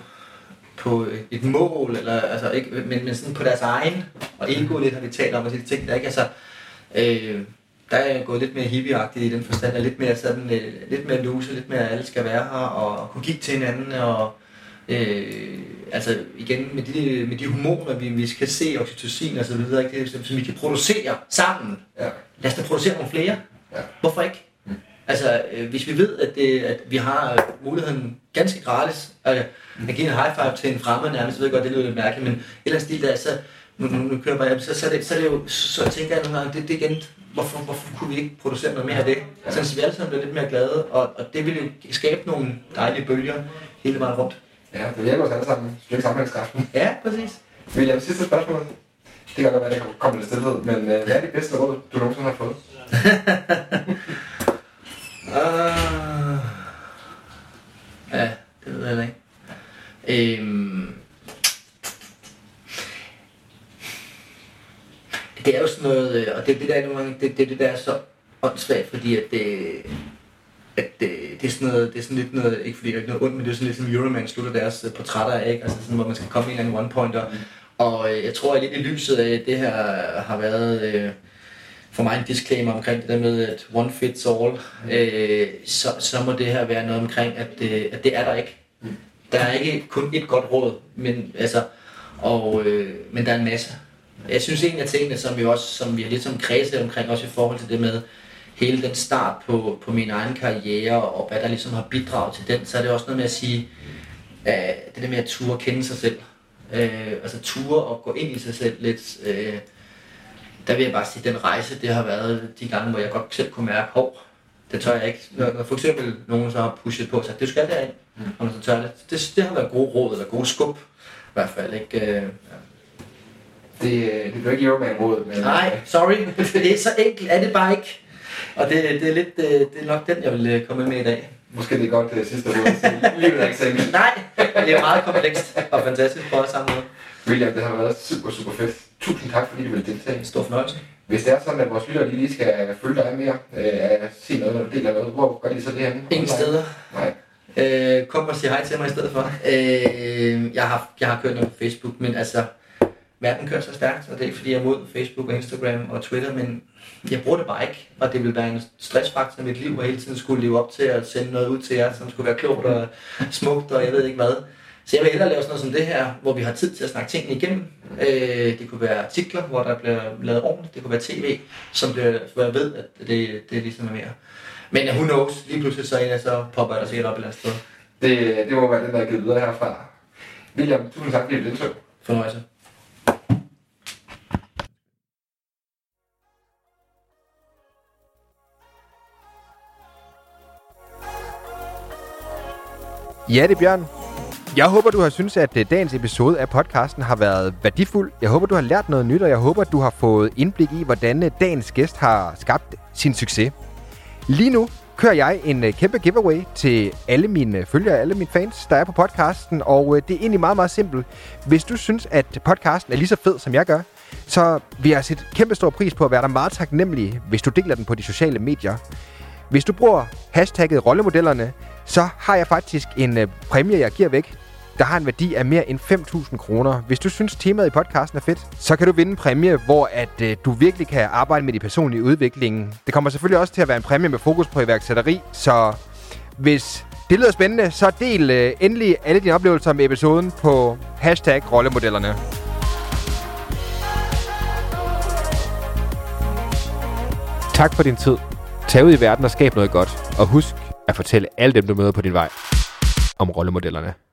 på et mål, eller, altså, ikke, men, men sådan på deres egen, og ego lidt har vi talt om, og de ting der ikke, altså, øh, der er jeg gået lidt mere hippie-agtigt i den forstand, og lidt mere sådan, øh, lidt mere loose, lidt mere alle skal være her, og kunne kigge til hinanden, og øh, altså igen, med de, med de hormoner, vi, vi skal se, oxytocin og så videre, ikke, det, som vi kan producere sammen, ja. Lad os da producere nogle flere, ja. Hvorfor ikke? Mm. Altså, øh, hvis vi ved, at, det, at vi har muligheden ganske gratis, øh, at give en high five til en fremmed nærmest, jeg ved godt, det lyder lidt mærkeligt, men ellers de der, så, nu, nu, nu kører jeg bare hjem, så, så, det, så, det jo, så tænker jeg nogle gange, det, det igen, hvorfor, hvorfor kunne vi ikke producere noget mere af det? Ja. Sådan så vi alle sammen bliver lidt mere glade, og, og det vil jo skabe nogle dejlige bølger hele vejen rundt. Ja, det virker også alle sammen, styrke sammenhængskraften. Ja, præcis. William, sidste spørgsmål. Det kan godt være, at det kommer lidt stillhed, men øh, hvad er det bedste råd, du nogensinde har fået? uh, ja, det ved jeg ikke. Øhm, det er jo sådan noget, og det er det der nogle gange, det, det er det der er så åndssvagt, fordi at det at det, det er sådan noget, det er sådan lidt noget, ikke fordi det er ikke noget ondt, men det er sådan lidt som Euroman slutter deres portrætter, ikke? Altså sådan, hvor man skal komme i en eller anden one-pointer. Og øh, jeg tror, at lidt i lyset af det her har været øh, for mig en disclaimer omkring det der med, at one fits all, øh, så, så må det her være noget omkring, at, øh, at det er der ikke. Der er ikke kun et godt råd, men, altså, og, øh, men der er en masse. Jeg synes en af tingene, som vi, også, som vi har lidt som kredset omkring, også i forhold til det med, hele den start på, på min egen karriere, og hvad der ligesom har bidraget til den, så er det også noget med at sige, øh, det der med at ture at kende sig selv. Øh, altså ture og gå ind i sig selv lidt. Øh, der vil jeg bare sige, den rejse, det har været de gange, hvor jeg godt selv kunne mærke, hov, det tør jeg ikke. Når, når for eksempel nogen så har pushet på og sagt, det skal derind, mm. og når så tør det. det. Det har været gode råd, eller gode skub, i hvert fald, ikke? Øh, ja. Det, det blev ikke Euroman-råd, men... Nej, sorry, det er så enkelt, er det bare ikke. Og det, det er lidt, det er nok den, jeg vil komme med i dag. Måske det er godt det sidste råd, så livet er ikke så enkelt. Nej, det er meget komplekst og fantastisk på os sammen med. William, det har været super, super fedt. Tusind tak, fordi du ville deltage. Stor fornøjelse. Hvis det er sådan, at vores lyttere lige skal følge dig mere, øh, se noget, når du deler noget, hvor gør de så det her? Ingen steder. Nej. Øh, kom og sig hej til mig i stedet for. Øh, jeg, har, jeg har kørt noget på Facebook, men altså... Verden kører så stærkt, og det er ikke fordi jeg er mod Facebook og Instagram og Twitter, men jeg bruger det bare ikke, og det ville være en stressfaktor i mit liv, og hele tiden skulle leve op til at sende noget ud til jer, som skulle være klogt og smukt, og jeg ved ikke hvad. Så jeg vil hellere lave sådan noget som det her, hvor vi har tid til at snakke tingene igennem. Øh, det kunne være artikler, hvor der bliver lavet ordentligt, det kunne være tv, som bliver, hvor jeg ved, at det, det ligesom er mere. Men who knows, lige pludselig så, en, så popper der sikkert op et eller andet sted. Det, det må være den, der er givet videre herfra. William, tusind tak, fordi du deltog. Fornøjelse. Ja, det er Bjørn. Jeg håber, du har syntes, at dagens episode af podcasten har været værdifuld. Jeg håber, du har lært noget nyt, og jeg håber, du har fået indblik i, hvordan dagens gæst har skabt sin succes. Lige nu kører jeg en kæmpe giveaway til alle mine følgere, alle mine fans, der er på podcasten, og det er egentlig meget, meget simpelt. Hvis du synes, at podcasten er lige så fed, som jeg gør, så vil jeg sætte kæmpe stor pris på at være dig meget taknemmelig, hvis du deler den på de sociale medier. Hvis du bruger hashtagget rollemodellerne, så har jeg faktisk en øh, præmie, jeg giver væk, der har en værdi af mere end fem tusind kroner. Hvis du synes, temaet i podcasten er fedt, så kan du vinde en præmie, hvor at, øh, du virkelig kan arbejde med de personlige udviklingen. Det kommer selvfølgelig også til at være en præmie med fokus på iværksætteri, så hvis det lyder spændende, så del øh, endelig alle dine oplevelser med episoden på hashtag rollemodellerne. Tak for din tid. Tag ud i verden og skab noget godt, og husk at fortælle alle dem, du møder på din vej, om rollemodellerne.